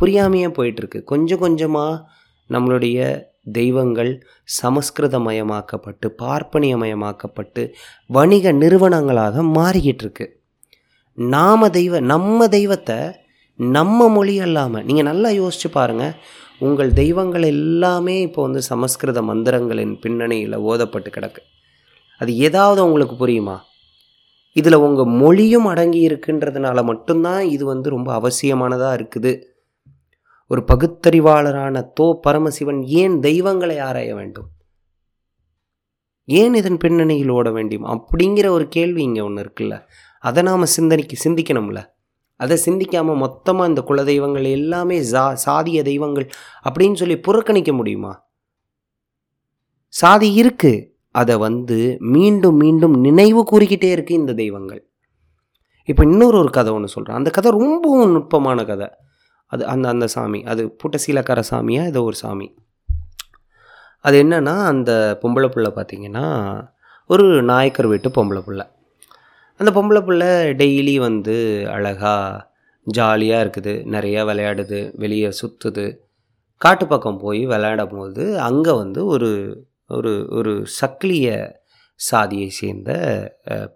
புரியாமையே போயிட்டுருக்கு. கொஞ்சம் கொஞ்சமாக நம்மளுடைய தெய்வங்கள் சமஸ்கிருதமயமாக்கப்பட்டு பார்ப்பனியமயமாக்கப்பட்டு வணிக நிறுவனங்களாக மாறிக்கிட்டு இருக்கு. நம்ம தெய்வத்தை நம்ம மொழி அல்லாமல் நீங்கள் நல்லா யோசிச்சு பாருங்கள். உங்கள் தெய்வங்கள் எல்லாமே இப்போ வந்து சமஸ்கிருத மந்திரங்களின் பின்னணியில் ஓதப்பட்டு கிடக்கு. அது ஏதாவது உங்களுக்கு புரியுமா? இதில் உங்கள் மொழியும் அடங்கி இருக்குன்றதுனால மட்டும்தான் இது வந்து ரொம்ப அவசியமானதாக இருக்குது. ஒரு பகுத்தறிவாளரான பரமசிவன் ஏன் தெய்வங்களை ஆராய வேண்டும், ஏன் இதன் பின்னணியில் ஓட வேண்டும் அப்படிங்கிற ஒரு கேள்வி இங்கே ஒன்று இருக்குல்ல, அதை நாம் சிந்திக்கணும்ல. அதை சிந்திக்காமல் மொத்தமாக இந்த குல தெய்வங்கள் எல்லாமே சாதிய தெய்வங்கள் அப்படின்னு சொல்லி புறக்கணிக்க முடியுமா? சாதி இருக்குது, அதை வந்து மீண்டும் மீண்டும் நினைவு கூறிக்கிட்டே இருக்குது இந்த தெய்வங்கள். இப்போ இன்னொரு கதை ஒன்று சொல்கிறேன், அந்த கதை ரொம்பவும் நுட்பமான கதை. அது அந்த சாமி அது பூட்டசீலக்கார சாமியாக ஏதோ ஒரு சாமி. அது என்னென்னா, அந்த பொம்பளை பிள்ளை பார்த்திங்கன்னா ஒரு நாயக்கர் வீட்டு பொம்பளை பிள்ளை. அந்த பொம்பளை பிள்ளை டெய்லி வந்து அழகாக ஜாலியாக இருக்குது, நிறையா விளையாடுது, வெளியே சுற்றுது. காட்டு பக்கம் போய் விளையாடும் போது அங்கே வந்து ஒரு ஒரு ஒரு சக்கிலிய சாதியை சேர்ந்த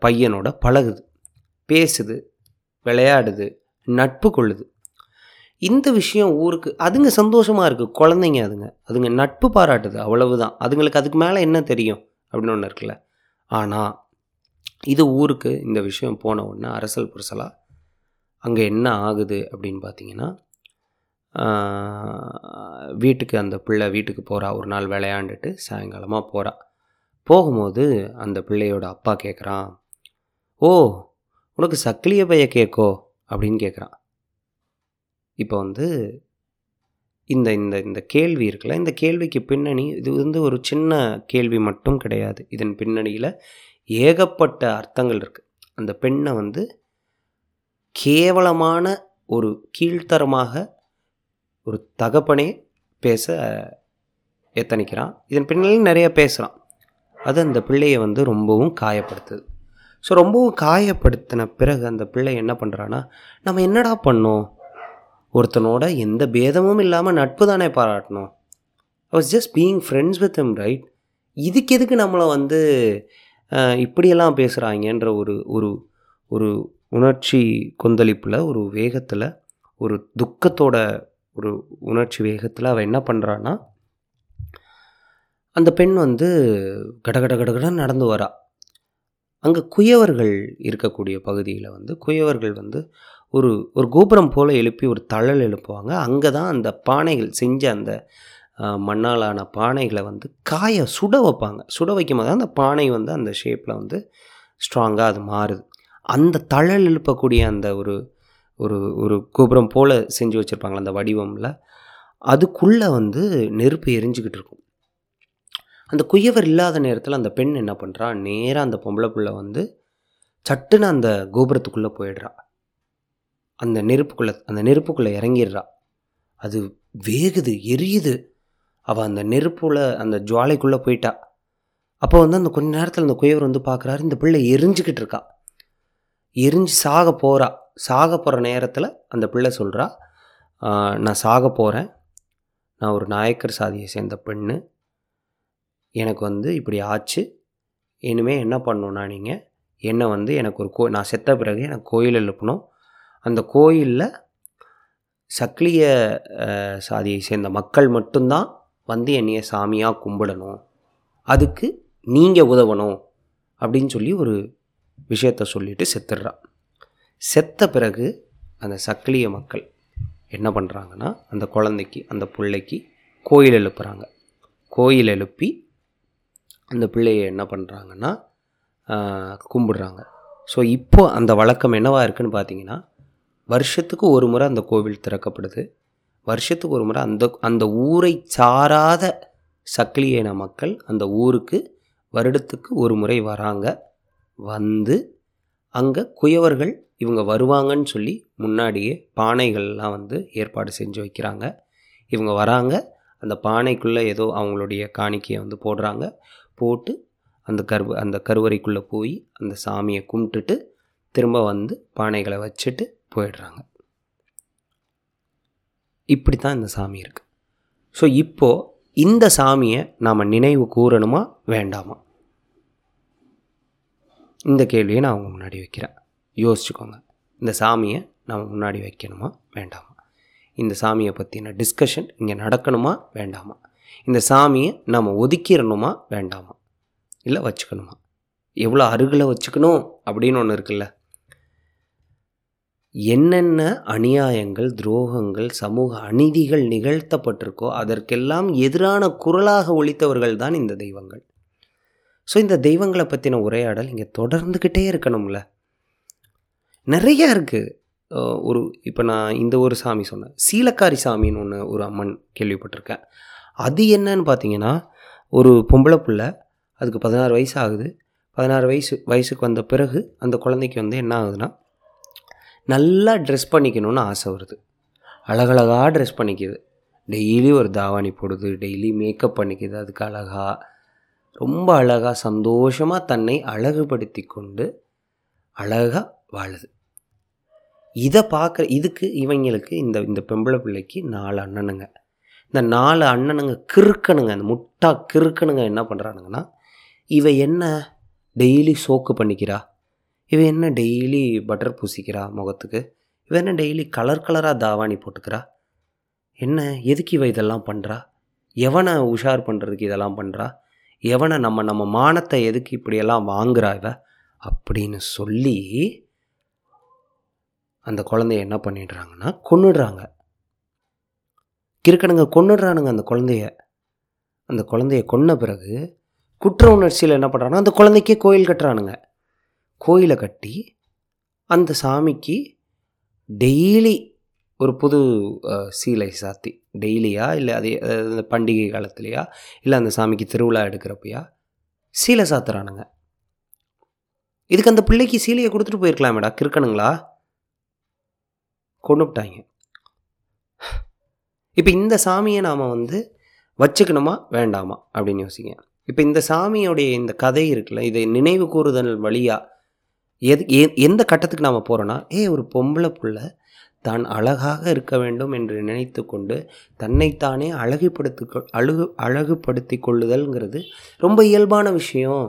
பையனோட பழகுது, பேசுது, விளையாடுது, நட்பு கொள்ளுது. இந்த விஷயம் ஊருக்கு அதுங்க சந்தோஷமாக இருக்குது, குழந்தைங்க அதுங்க நட்பு பாராட்டுது, அவ்வளவுதான். அதுங்களுக்கு அதுக்கு மேலே என்ன தெரியும் அப்படின்னு ஒன்று இருக்குல்ல. ஆனால் இது ஊருக்கு இந்த விஷயம் போன உடனே அரசல் புரசலாக அங்கே என்ன ஆகுது அப்படின்னு பார்த்தீங்கன்னா, அந்த பிள்ளை வீட்டுக்கு போகிறா. ஒரு நாள் விளையாண்டுட்டு சாயங்காலமாக போகிறா. போகும்போது அந்த பிள்ளையோட அப்பா கேட்குறான், ஓ உனக்கு சக்கிலிய பைய கேட்கோ அப்படின்னு கேட்குறான். இப்போ வந்து இந்த இந்த இந்த கேள்வி இருக்குல்ல, இந்த கேள்விக்கு பின்னணி இது வந்து ஒரு சின்ன கேள்வி மட்டும் கிடையாது. இதன் பின்னணியில் ஏகப்பட்ட அர்த்தங்கள் இருக்குது. அந்த பெண்ணை வந்து கேவலமான ஒரு கீழ்த்தரமாக ஒரு தகப்பனே பேச எத்தனைக்கிறான். இதன் பின்னாலும் நிறையா பேசுகிறான். அது அந்த பிள்ளையை வந்து ரொம்பவும் காயப்படுத்துது. ஸோ ரொம்பவும் காயப்படுத்தின பிறகு அந்த பிள்ளை என்ன பண்ணுறான்னா, நம்ம என்னடா பண்ணோம், ஒருத்தனோட எந்த பேதமும் இல்லாமல் நட்பு தானே பாராட்டணும், I was just being friends with him right, இதுக்கு எதுக்கு நம்மளை வந்து இப்படியெல்லாம் பேசுகிறாங்கன்ற ஒரு ஒரு உணர்ச்சி கொந்தளிப்பில், ஒரு வேகத்தில், ஒரு துக்கத்தோட ஒரு உணர்ச்சி வேகத்தில் அவள் என்ன பண்ணுறான்னா, அந்த பெண் வந்து கடகடகடகடன்னு நடந்து வரா. அங்கே குயவர்கள் இருக்கக்கூடிய பகுதியில் வந்து குயவர்கள் வந்து ஒரு ஒரு கோபுரம் போல் எழுப்பி ஒரு தழல் எழுப்புவாங்க. அங்கே தான் அந்த பானைகள் செஞ்ச அந்த மண்ணாலான பானைகளை வந்து காய சுட வைப்பாங்க. சுட வைக்கும் போது தான் அந்த பானை வந்து அந்த ஷேப்பில் வந்து ஸ்ட்ராங்காக அது மாறுது. அந்த தழல் எழுப்பக்கூடிய அந்த ஒரு ஒரு ஒரு கோபுரம் போல் செஞ்சு வச்சுருப்பாங்களே அந்த வடிவமில், அதுக்குள்ளே வந்து நெருப்பு எரிஞ்சிக்கிட்டு இருக்கும். அந்த குயவர் இல்லாத நேரத்தில் அந்த பெண் என்ன பண்ணுறா, நேராக அந்த பொம்பளை பிள்ளை வந்து சட்டுன்னு அந்த கோபுரத்துக்குள்ளே போயிடுறா. அந்த நெருப்புக்குள்ளே இறங்கிடுறா. அது வேகுது, எரியுது. அவள் அந்த நெருப்புல அந்த ஜுவாலைக்குள்ளே போயிட்டா. அப்போ வந்து அந்த கொஞ்ச நேரத்தில் அந்த குயவர் வந்து பார்க்குறாரு, இந்த பிள்ளை எரிஞ்சிக்கிட்டு இருக்கா, எரிஞ்சு சாக போகிற நேரத்தில் அந்த பிள்ளை சொல்கிறா, நான் சாக போகிறேன், நான் ஒரு நாயக்கர் சாதியை சேர்ந்த பெண்ணு, எனக்கு வந்து இப்படி ஆச்சு, இனிமேல் என்ன பண்ணணுன்னா நீங்கள் என்னை வந்து எனக்கு ஒரு நான் செத்த பிறகு எனக்கு கோயில் எழுப்பணும், அந்த கோயிலில் சக்லிய சாதியை சேர்ந்த மக்கள் மட்டும்தான் வந்து என்னைய சாமியாக கும்பிடணும், அதுக்கு நீங்கள் உதவணும் அப்படின்னு சொல்லி ஒரு விஷயத்த சொல்லிவிட்டு செத்துடுறான். செத்த பிறகு அந்த சக்லிய மக்கள் என்ன பண்ணுறாங்கன்னா, அந்த குழந்தைக்கு அந்த பிள்ளைக்கு கோயில் எழுப்புறாங்க. கோயில் எழுப்பி அந்த பிள்ளையை என்ன பண்ணுறாங்கன்னா கும்பிடுறாங்க. ஸோ இப்போது அந்த வழக்கம் என்னவாக இருக்குதுன்னு பார்த்தீங்கன்னா, வருஷத்துக்கு ஒரு முறை அந்த கோவில் திறக்கப்படுது. வருஷத்துக்கு ஒரு முறை அந்த ஊரை சாராத சக்லியன மக்கள் அந்த ஊருக்கு வருடத்துக்கு ஒரு முறை வராங்க. வந்து அங்கே குயவர்கள் இவங்க வருவாங்கன்னு சொல்லி முன்னாடியே பானைகள்லாம் வந்து ஏற்பாடு செஞ்சு வைக்கிறாங்க. இவங்க வராங்க, அந்த பானைக்குள்ளே ஏதோ அவங்களுடைய காணிக்கையை வந்து போடுறாங்க. போட்டு அந்த கருவறைக்குள்ளே போய் அந்த சாமியை கும்பிட்டுட்டு திரும்ப வந்து பானைகளை வச்சுட்டு போயிடுறாங்க. இப்படி தான் இந்த சாமி இருக்குது. ஸோ இப்போது இந்த சாமியை நாம் நினைவு கூறணுமா வேண்டாமா, இந்த கேள்வியை நான் அவங்க முன்னாடி வைக்கிறேன், யோசிச்சுக்கோங்க. இந்த சாமியை நாம் முன்னாடி வைக்கணுமா வேண்டாமா, இந்த சாமியை பற்றின டிஸ்கஷன் இங்கே நடக்கணுமா வேண்டாமா, இந்த சாமியை நாம் ஒதுக்கிடணுமா வேண்டாமா, இல்லை வச்சுக்கணுமா, எவ்வளோ அருகில் வச்சுக்கணும் அப்படின்னு ஒன்று இருக்குல்ல. என்னென்ன அநியாயங்கள், துரோகங்கள், சமூக அநீதிகள் நிகழ்த்தப்பட்டிருக்கோ அதற்கெல்லாம் எதிரான குரலாக ஒலித்தவர்கள் தான் இந்த தெய்வங்கள். ஸோ இந்த தெய்வங்களை பற்றின உரையாடல் இங்கே தொடர்ந்துக்கிட்டே இருக்கணும்ல. நிறையா இருக்குது. இப்போ நான் இந்த ஒரு சாமி சொன்னேன், சீலக்காரி சாமின்னு ஒன்று ஒரு அம்மன் கேள்விப்பட்டிருக்கேன். அது என்னன்னு பார்த்தீங்கன்னா, ஒரு பொம்பளை பிள்ளை, அதுக்கு 16 வயசு ஆகுது. 16 வயசுக்கு வந்த பிறகு அந்த குழந்தைக்கு வந்து என்ன ஆகுதுன்னா, நல்லா ட்ரெஸ் பண்ணிக்கணும்னு ஆசை வருது. அழகழகாக ட்ரெஸ் பண்ணிக்கிது, டெய்லி ஒரு தாவாணி போடுது, டெய்லி மேக்கப் பண்ணிக்கிது. அதுக்கு அழகாக, ரொம்ப அழகாக, சந்தோஷமாக தன்னை அழகுபடுத்தி கொண்டு அழகாக வாழுது. இதை பார்க்குற இதுக்கு இவங்களுக்கு இந்த பொம்பளை பிள்ளைக்கு 4 அண்ணனுங்க. இந்த 4 அண்ணனுங்க கிறுக்கணுங்க, அந்த முட்டா கிறுக்கணுங்க. என்ன பண்ணுறானுங்கன்னா, இவ என்ன டெய்லி சோக்கு பண்ணிக்கிறா, இவ என்ன டெய்லி பட்டர் பூசிக்கிறா முகத்துக்கு, இவ என்ன டெய்லி கலர் கலராக தாவாணி போட்டுக்கிறா, என்ன எதுக்கு இவ இதெல்லாம் பண்ணுறா, எவனை உஷார் பண்ணுறதுக்கு இதெல்லாம் பண்ணுறா, எவனை நம்ம மானத்தை எதுக்கு இப்படியெல்லாம் வாங்குறா இவ அப்படின்னு சொல்லி அந்த குழந்தைய என்ன பண்ணிடுறாங்கன்னா கொன்னுடுறாங்க. கிறுக்கணுங்க கொன்னுடுறானுங்க அந்த குழந்தைய. அந்த குழந்தைய கொன்ன பிறகு குற்ற உணர்ச்சியில் என்ன பண்ணுறாங்கன்னா, அந்த குழந்தைக்கே கோயில் கட்டுறானுங்க. கோயிலை கட்டி அந்த சாமிக்கு டெய்லி ஒரு புது சீலை சாத்தி, டெய்லியா இல்லை அதே பண்டிகை காலத்துலையா இல்லை அந்த சாமிக்கு திருவிழா எடுக்கிறப்பையா சீலை சாத்துறானுங்க. இதுக்கு அந்த பிள்ளைக்கு சீலையை கொடுத்துட்டு போயிருக்கலாமேடா கிறுக்கணுங்களா, கொண்டு விட்டாங்க. இப்போ இந்த சாமியை நாம் வந்து வச்சுக்கணுமா வேண்டாமா அப்படின்னு யோசிங்க. இப்போ இந்த சாமியோடைய இந்த கதை இருக்குல்ல, இதை நினைவு கூறுதல் வழியாக எந்த கட்டத்துக்கு நாம் போகிறோன்னா, ஒரு பொம்பளை புள்ள தான் அழகாக இருக்க வேண்டும் என்று நினைத்து கொண்டு தன்னைத்தானே அழகுபடுத்தி கொள்ளுதல்ங்கிறது ரொம்ப இயல்பான விஷயம்.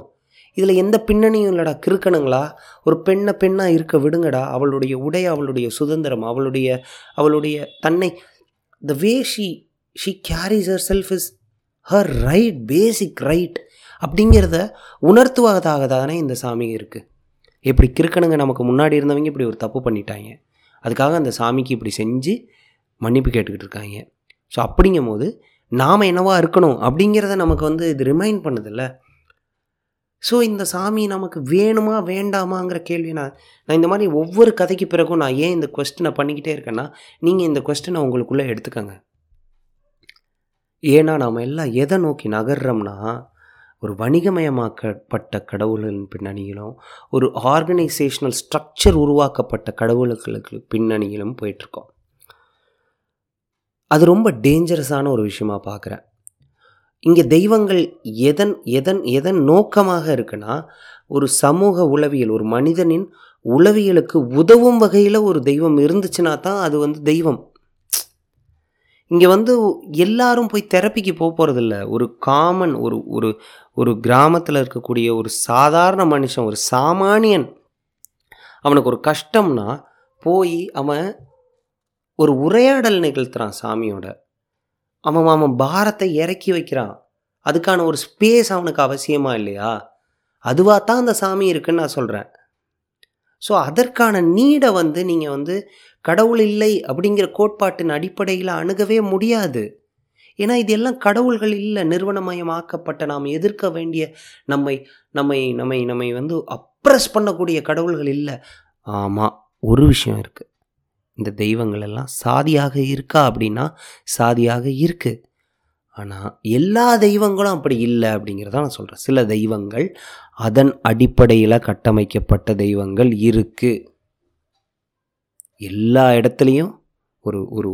இதில் எந்த பின்னணியும் இல்லைடா, கிறுக்கணுங்களா, ஒரு பெண்ணாக இருக்க விடுங்கடா. அவளுடைய உடை, அவளுடைய சுதந்திரம், அவளுடைய தன்னை, the way she carries herself is her right, basic right அப்படிங்கிறத உணர்த்துவதாக தானே இந்த சாமி இருக்குது. எப்படி கிறுக்கணுங்க, நமக்கு முன்னாடி இருந்தவங்க இப்படி ஒரு தப்பு பண்ணிட்டாங்க, அதுக்காக அந்த சாமிக்கு இப்படி செஞ்சு மன்னிப்பு கேட்டுக்கிட்டு இருக்காங்க. ஸோ அப்படிங்கும் போது நாம் என்னவா இருக்கணும் அப்படிங்கிறத நமக்கு வந்து இது ரிமைண்ட் பண்ணுதில்ல. ஸோ இந்த சாமி நமக்கு வேணுமா வேண்டாமாங்கிற கேள்வி நான் இந்த மாதிரி ஒவ்வொரு கதைக்கு பிறகும் நான் ஏன் இந்த குவெஸ்டனை பண்ணிக்கிட்டே இருக்கேன்னா, நீங்கள் இந்த குவெஸ்டனை உங்களுக்குள்ளே எடுத்துக்கங்க. ஏன்னா நாம் எல்லாம் எதை நோக்கி நகர்றோம்னா, ஒரு வணிகமயமாக்கப்பட்ட கடவுள்களின் பின்னணியிலும் ஒரு ஆர்கனைசேஷனல் ஸ்ட்ரக்சர் உருவாக்கப்பட்ட கடவுளுக்கு பின்னணியிலும் போயிட்டுருக்கோம். அது ரொம்ப டேஞ்சரஸான ஒரு விஷயமாக பார்க்குறேன். இங்கே தெய்வங்கள் எதன் நோக்கமாக இருக்குன்னா, ஒரு சமூக உளவியல், ஒரு மனிதனின் உளவியலுக்கு உதவும் வகையில் ஒரு தெய்வம் இருந்துச்சுன்னா தான் அது வந்து தெய்வம். இங்கே வந்து எல்லாரும் போய் தெரப்பிக்கு போகிறதில்ல. ஒரு காமன் ஒரு ஒரு ஒரு கிராமத்தில் இருக்கக்கூடிய ஒரு சாதாரண மனுஷன், ஒரு சாமானியன், அவனுக்கு ஒரு கஷ்டம்னா போய் அவன் ஒரு உரையாடல் நிகழ்த்துறான் சாமியோட. அவன் பாரத்தை இறக்கி வைக்கிறான். அதுக்கான ஒரு ஸ்பேஸ் அவனுக்கு அவசியமா இல்லையா? அதுவாக தான் அந்த சாமி இருக்குன்னு நான் சொல்கிறேன். ஸோ அதற்கான நீடை வந்து நீங்கள் வந்து கடவுள் இல்லை அப்படிங்கிற கோட்பாட்டின் அடிப்படையில் அணுகவே முடியாது. ஏன்னா இதெல்லாம் கடவுள்கள் இல்லை, நிறுவனமயமாக்கப்பட்ட நாம் எதிர்க்க வேண்டிய நம்மை வந்து அப்ரஸ் பண்ணக்கூடிய கடவுள்கள் இல்லை. ஆமாம், ஒரு விஷயம் இருக்குது, இந்த தெய்வங்கள் எல்லாம் சாதியாக இருக்கா அப்படின்னா சாதியாக இருக்குது. ஆனால் எல்லா தெய்வங்களும் அப்படி இல்லை அப்படிங்கிறத நான் சொல்கிறேன். சில தெய்வங்கள் அதன் அடிப்படையில் கட்டமைக்கப்பட்ட தெய்வங்கள் இருக்குது. எல்லா இடத்துலையும் ஒரு ஒரு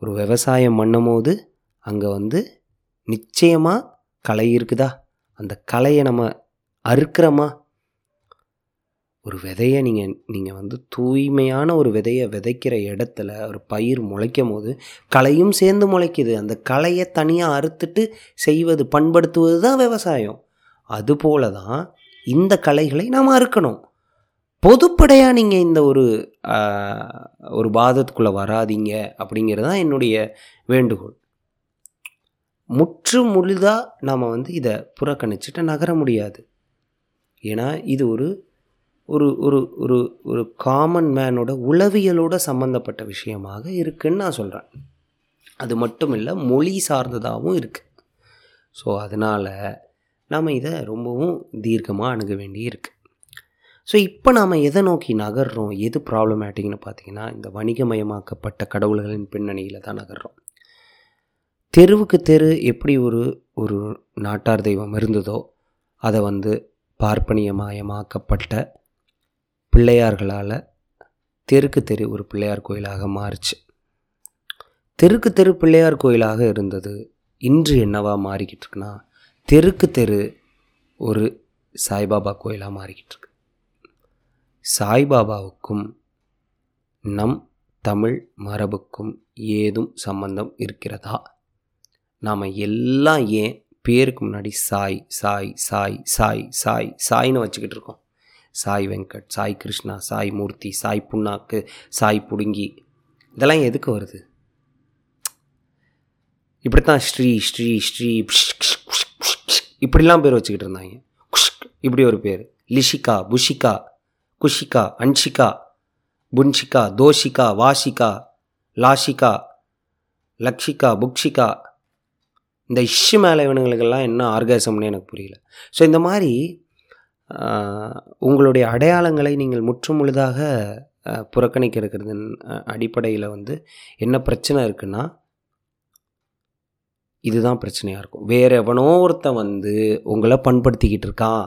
ஒரு விவசாயம் பண்ணும் போது அங்கே வந்து நிச்சயமாக கலை இருக்குதா? அந்த கலையை நம்ம அறுக்கிறோமா? ஒரு விதையை நீங்கள் வந்து தூய்மையான ஒரு விதையை விதைக்கிற இடத்துல ஒரு பயிர் முளைக்கும் போது களையும் சேர்ந்து முளைக்குது. அந்த களையை தனியாக அறுத்துட்டு செய்வது, பண்படுத்துவது தான் விவசாயம். அதுபோல தான் இந்த கலைகளை நாம் அறுக்கணும். பொதுப்படையாக நீங்கள் இந்த ஒரு பாதத்துக்குள்ளே வராதீங்க அப்படிங்கிறது தான் என்னுடைய வேண்டுகோள். முற்று முழுதாக நாம் வந்து இதை புறக்கணிச்சுட்டு நகர முடியாது. ஏன்னா இது ஒரு ஒரு ஒரு ஒரு ஒரு காமன் மேனோட உளவியலோட சம்மந்தப்பட்ட விஷயமாக இருக்குன்னு நான் சொல்கிறேன். அது மட்டும் இல்லை, மொழி சார்ந்ததாகவும் இருக்குது. ஸோ அதனால் நாம் இதை ரொம்பவும் தீர்க்கமாக அணுக வேண்டி இருக்குது. ஸோ இப்போ நாம் எதை நோக்கி நகர்றோம், எது ப்ராப்ளமேட்டிக்னு பார்த்திங்கன்னா, இந்த வணிகமயமாக்கப்பட்ட கடவுள்களின் பின்னணியில் தான் நகர்றோம். தெருவுக்கு தெரு எப்படி ஒரு ஒரு நாட்டார் தெய்வம் இருந்ததோ, அதை வந்து பார்ப்பனியமயமாக்கப்பட்ட பிள்ளையார்களால் தெருக்கு தெரு ஒரு பிள்ளையார் கோயிலாக மாறிச்சு. தெருக்கு தெரு பிள்ளையார் கோயிலாக இருந்தது இன்று என்னவாக மாறிக்கிட்டு இருக்குன்னா, தெருக்கு தெரு ஒரு சாய்பாபா கோயிலாக மாறிக்கிட்டு இருக்கு. சாய்பாபாவுக்கும் நம் தமிழ் மரபுக்கும் ஏதும் சம்பந்தம் இருக்கிறதா? நாம் எல்லாம் ஏன் பேருக்கு முன்னாடி சாய் சாய் சாய் சாய் சாய் சாய்னு வச்சுக்கிட்டு இருக்கோம்? சாய் வெங்கட், சாய் கிருஷ்ணா, சாய் மூர்த்தி, சாய் புண்ணாக்கு, சாய் புடுங்கி, இதெல்லாம் எதுக்கு வருது? இப்படித்தான் ஸ்ரீ ஸ்ரீ ஸ்ரீ இப்படிலாம் பேர் வச்சுக்கிட்டு இருந்தாங்க. இப்படி ஒரு பேர் லிஷிகா, புஷிகா, குஷிகா, அன்ஷிகா, புன்ஷிகா, தோஷிகா, வாஷிகா, லாஷிகா, லக்ஷிகா, புக்ஷிகா. இந்த இஷ்ஷு மேலே இவனுங்களுக்கெல்லாம் என்ன ஆர்காசம்னு எனக்கு புரியல. ஸோ இந்த மாதிரி உங்களுடைய அடையாளங்களை நீங்கள் முற்றுமுழுதாக புறக்கணிக்க இருக்கிறது அடிப்படையில் வந்து என்ன பிரச்சனை இருக்குன்னா, இதுதான் பிரச்சனையாக இருக்கும். வேறு எவனோ ஒருத்தன் வந்து உங்களை பண்படுத்திக்கிட்டு இருக்கான்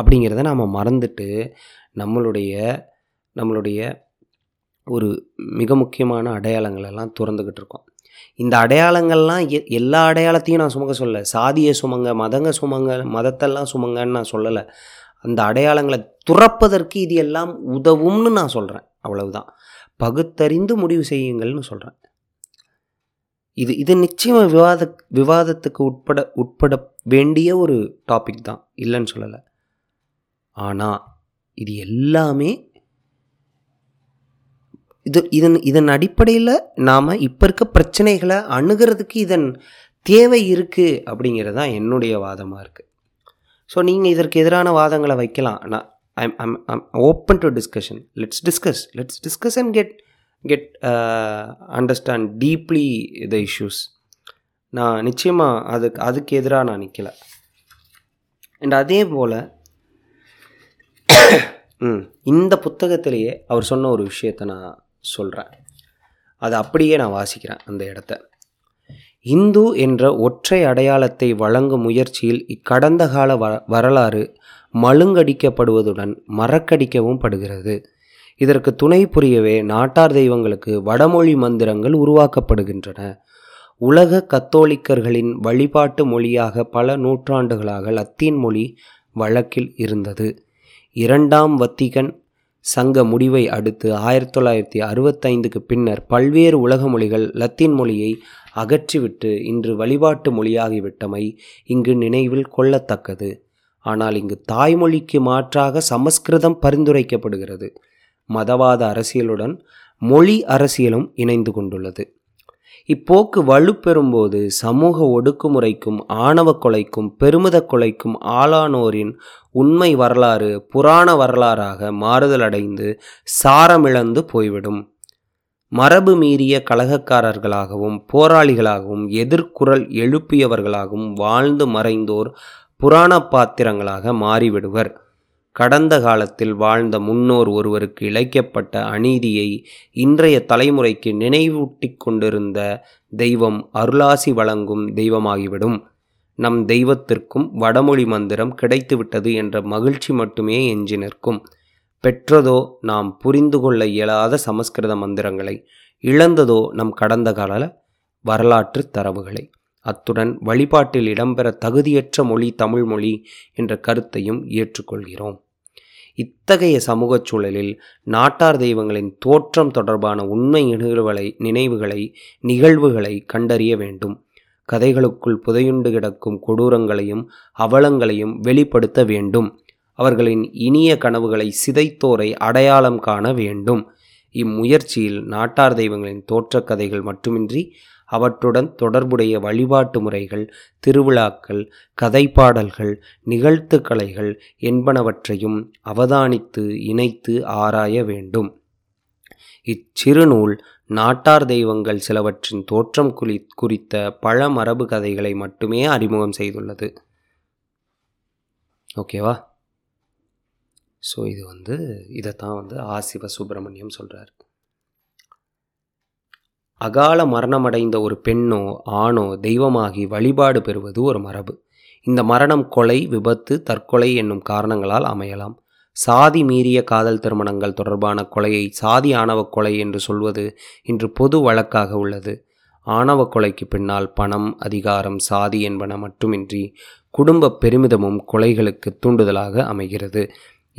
அப்படிங்கிறத நாம் மறந்துட்டு நம்மளுடைய ஒரு மிக முக்கியமான அடையாளங்களெல்லாம் துறந்துக்கிட்டு இருக்கோம். இந்த அடையாளங்கள்லாம் எல்லா அடையாளத்தையும் நான் சுமக்க சொல்லலை, சாதியை சுமங்க, மதங்க சுமங்க, மதத்தெல்லாம் சுமங்கன்னு நான் சொல்லலை. அந்த அடையாளங்களை துறப்பதற்கு இது எல்லாம் உதவும்னு நான் சொல்கிறேன். அவ்வளவுதான், பகுத்தறிந்து முடிவு செய்யுங்கள்னு சொல்கிறேன். இது இது நிச்சயமாக விவாதத்துக்கு உட்பட வேண்டிய ஒரு டாபிக் தான், இல்லைன்னு சொல்லலை. ஆனால் இது எல்லாமே இதன் அடிப்படையில் நாம் இப்போ இருக்க பிரச்சனைகளை அணுகிறதுக்கு இதன் தேவை இருக்குது அப்படிங்கிறது தான் என்னுடைய வாதமாக இருக்குது. ஸோ நீங்கள் இதற்கு எதிரான வாதங்களை வைக்கலாம். நான் I'm open to discussion. Let's discuss and get understand deeply the issues. நான் நிச்சயமாக அதுக்கு எதிராக நான் நிற்கலை. அண்ட் அதே போல் இந்த புத்தகத்திலேயே அவர் சொன்ன ஒரு விஷயத்தை நான் சொல்கிறேன், அது அப்படியே நான் வாசிக்கிறேன் அந்த இடத்த. இந்து என்ற ஒற்றை அடையாளத்தை வழங்கும் முயற்சியில் இக்கடந்த கால வரலாறு மழுங்கடிக்கப்படுவதுடன் மறக்கடிக்கவும் படுகிறது. இதற்கு துணை புரியவே நாட்டார் தெய்வங்களுக்கு வடமொழி மந்திரங்கள் உருவாக்கப்படுகின்றன. உலக கத்தோலிக்கர்களின் வழிபாட்டு மொழியாக பல நூற்றாண்டுகளாக லத்தீன் மொழி வழக்கில் இருந்தது. இரண்டாம் வத்திகன் சங்க முடிவை அடுத்து 1965 பின்னர் பல்வேறு உலக மொழிகள் லத்தீன் மொழியை அகற்றிவிட்டு இன்று வழிபாட்டு மொழியாகிவிட்டமை இங்கு நினைவில் கொள்ளத்தக்கது. ஆனால் இங்கு தாய்மொழிக்கு மாற்றாக சமஸ்கிருதம் பரிந்துரைக்கப்படுகிறது. மதவாத அரசியலுடன் மொழி அரசியலும் இணைந்து கொண்டுள்ளது. இப்போக்கு வலுப்பெறும்போது சமூக ஒடுக்குமுறைக்கும் ஆணவ கொலைக்கும் பெருமித கொலைக்கும் ஆளானோரின் உண்மை வரலாறு புராண வரலாறாக மாறுதலடைந்து சாரமிழந்து போய்விடும். மரபு மீறிய கலகக்காரர்களாகவும் போராளிகளாகவும் எதிர்குரல் எழுப்பியவர்களாகவும் வாழ்ந்து மறைந்தோர் புராண பாத்திரங்களாக மாறிவிடுவர். கடந்த காலத்தில் வாழ்ந்த முன்னோர் ஒருவருக்கு இழைக்கப்பட்ட அநீதியை இன்றைய தலைமுறைக்கு நினைவூட்டி கொண்டிருந்த தெய்வம் அருளாசி வழங்கும் தெய்வமாகிவிடும். நம் தெய்வத்திற்கும் வடமொழி மந்திரம் கிடைத்துவிட்டது என்ற மகிழ்ச்சி மட்டுமே எஞ்சி நிற்கும். பெற்றதோ நாம் புரிந்து கொள்ள இயலாத சமஸ்கிருத மந்திரங்களை, இழந்ததோ நம் கடந்த கால வரலாற்று தரவுகளை. அத்துடன் வழிபாட்டில் இடம்பெற தகுதியற்ற மொழி தமிழ் மொழி என்ற கருத்தையும் ஏற்றுக்கொள்கிறோம். இத்தகைய சமூக சூழலில் நாட்டார் தெய்வங்களின் தோற்றம் தொடர்பான உண்மை நிகழ்வுகளை கண்டறிய வேண்டும். கதைகளுக்குள் புதையுண்டு கிடக்கும் கொடூரங்களையும் அவலங்களையும் வெளிப்படுத்த வேண்டும். அவர்களின் இனிய கனவுகளை சிதைத்தோரை அடையாளம் காண வேண்டும். இம்முயற்சியில் நாட்டார் தெய்வங்களின் தோற்றக் கதைகள் மட்டுமின்றி அவற்றுடன் தொடர்புடைய வழிபாட்டு முறைகள், திருவிழாக்கள், கதைப்பாடல்கள், நிகழ்த்துக்கலைகள் என்பனவற்றையும் அவதானித்து இணைத்து ஆராய வேண்டும். இச்சிறுநூல் நாட்டார் தெய்வங்கள் சிலவற்றின் தோற்றம் குறித்த பல மரபு கதைகளை மட்டுமே அறிமுகம் செய்துள்ளது. ஓகேவா? ஸோ இது இதைத்தான் ஆசிவ சுப்பிரமணியம் சொல்கிறார். அகால மரணமடைந்த ஒரு பெண்ணோ ஆணோ தெய்வமாகி வழிபாடு பெறுவது ஒரு மரபு. இந்த மரணம் கொலை, விபத்து, தற்கொலை என்னும் காரணங்களால் அமையலாம். சாதி மீறிய காதல் திருமணங்கள் தொடர்பான கொலையை சாதி ஆணவ கொலை என்று சொல்வது இன்று பொது வழக்காக உள்ளது. ஆணவ கொலைக்கு பின்னால் பணம், அதிகாரம், சாதி என்பன மட்டுமின்றி குடும்ப பெருமிதமும் கொலைகளுக்கு தூண்டுதலாக அமைகிறது.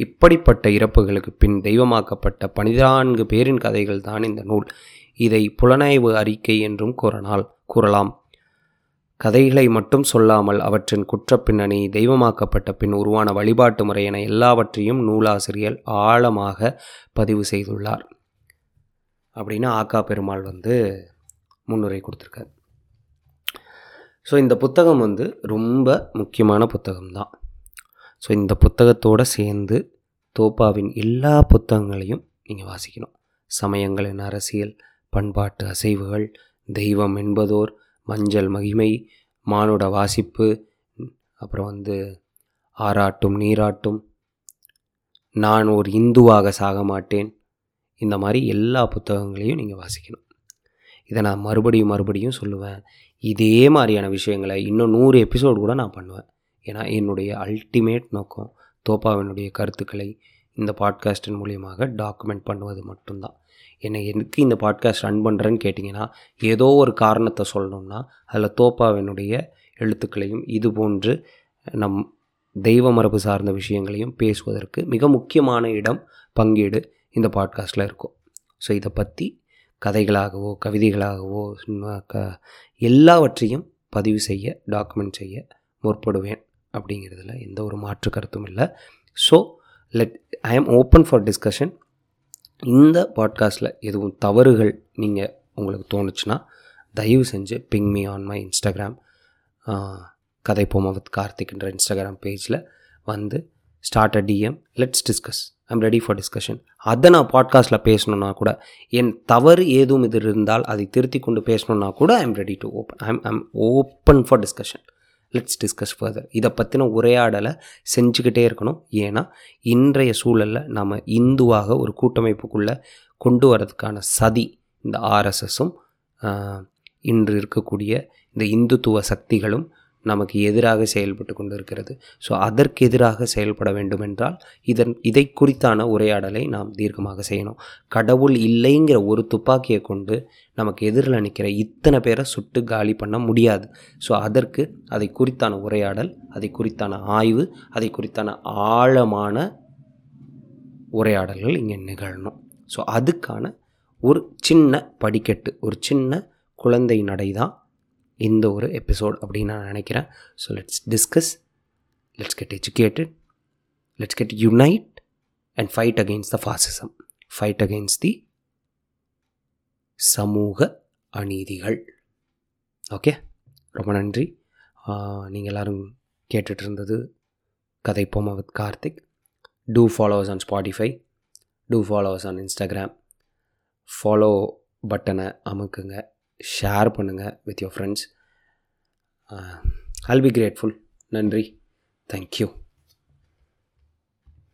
இப்படிப்பட்ட இறப்புகளுக்கு பின் தெய்வமாக்கப்பட்ட 14 பேரின் கதைகள் தான் இந்த நூல். இதை புலனாய்வு அறிக்கை என்றும் கூறலாம். கதைகளை மட்டும் சொல்லாமல் அவற்றின் குற்றப்பின்னணி, தெய்வமாக்கப்பட்ட பின் உருவான வழிபாட்டு முறை என எல்லாவற்றையும் நூலாசிரியர் ஆழமாக பதிவு செய்துள்ளார் அப்படின்னு ஆக்கா பெருமாள் முன்னுரை கொடுத்துருக்கார். ஸோ இந்த புத்தகம் ரொம்ப முக்கியமான புத்தகம்தான். ஸோ இந்த புத்தகத்தோடு சேர்ந்து தோப்பாவின் எல்லா புத்தகங்களையும் நீங்கள் வாசிக்கணும். சமயங்களின் அரசியல், பண்பாட்டு அசைவுகள், தெய்வம் என்பதோர், மஞ்சள் மகிமை, மானுட வாசிப்பு, அப்புறம் ஆராட்டும் நீராட்டும், நான் ஒரு இந்துவாக சாக மாட்டேன், இந்த மாதிரி எல்லா புத்தகங்களையும் நீங்கள் வாசிக்கணும். இதை நான் மறுபடியும் சொல்லுவேன். இதே மாதிரியான விஷயங்களை இன்னும் 100 எபிசோடு கூட நான் பண்ணுவேன். ஏன்னா என்னுடைய அல்டிமேட் நோக்கம் தோப்பாவினுடைய கருத்துக்களை இந்த பாட்காஸ்டின் மூலியமாக டாக்குமெண்ட் பண்ணுவது மட்டும்தான். என்னை எதுக்கு இந்த பாட்காஸ்ட் ரன் பண்ணுறேன்னு கேட்டிங்கன்னா, ஏதோ ஒரு காரணத்தை சொல்லணும்னா அதில் தோப்பாவினுடைய எழுத்துக்களையும் இது போன்று நம் தெய்வ மரபு சார்ந்த விஷயங்களையும் பேசுவதற்கு மிக முக்கியமான இடம் பங்கீடு இந்த பாட்காஸ்ட்டில் இருக்கும். ஸோ இதை பற்றி கதைகளாகவோ கவிதைகளாகவோ எல்லாவற்றையும் பதிவு செய்ய டாக்குமெண்ட் செய்ய முற்படுவேன் அப்படிங்கிறதுல எந்த ஒரு மாற்று கருத்தும் இல்லை. ஸோ ஐ ஆம் ஓப்பன் ஃபார் டிஸ்கஷன். இந்த பாட்காஸ்ட்டில் எதுவும் தவறுகள் நீங்கள் உங்களுக்கு தோணுச்சுன்னா தயவு செஞ்சு ping me on my Instagram, கதைப்போமா வித் கார்த்திக்ன்ற இன்ஸ்டாகிராம் பேஜில் வந்து start a DM, let's discuss, I'm ready for discussion. அதை நான் பாட்காஸ்ட்டில் பேசணுன்னா கூட, என் தவறு ஏதும் இது இருந்தால் அதை திருத்தி கொண்டு பேசணுன்னா கூட I'm ready to open, I'm open for discussion. Let's discuss further. இதை பற்றின உரையாடலை செஞ்சுக்கிட்டே இருக்கணும். ஏன்னா இன்றைய சூழலில் நம்ம இந்துவாக ஒரு கூட்டமைப்புக்குள்ளே கொண்டு வரதுக்கான சதி இந்த ஆர்எஸ்எஸும் இன்று இருக்கக்கூடிய இந்த இந்துத்துவ சக்திகளும் நமக்கு எதிராக செயல்பட்டு கொண்டு இருக்கிறது. ஸோ அதற்கு எதிராக செயல்பட வேண்டுமென்றால் இதை குறித்தான உரையாடலை நாம் தீர்க்கமாக செய்யணும். கடவுள் இல்லைங்கிற ஒரு துப்பாக்கியை கொண்டு நமக்கு எதிரில் நிற்கிற இத்தனை பேரை சுட்டு காலி பண்ண முடியாது. ஸோ அதற்கு அதை குறித்தான உரையாடல், அதை குறித்தான ஆய்வு, அதை குறித்தான ஆழமான உரையாடல்கள் இங்கே நிகழணும். ஸோ அதுக்கான ஒரு சின்ன படிக்கட்டு, ஒரு சின்ன குழந்தை நடை தான் இந்த ஒரு எபிசோட் அப்படின்னு நான் நினைக்கிறேன். So let's discuss, let's get educated, let's get unite and fight against the fascism, fight against the சமூக அநீதிகள். ஓகே, ரொம்ப நன்றி. நீங்கள் எல்லோரும் கேட்டுட்டு இருந்தது கதைப்போமா with Karthik. Two followers on Spotify, two followers on Instagram. Follow பட்டனை அமுக்குங்க, ஷேர் பண்ணுங்கள் with your friends. I'll be grateful. நன்றி. தேங்க்யூ.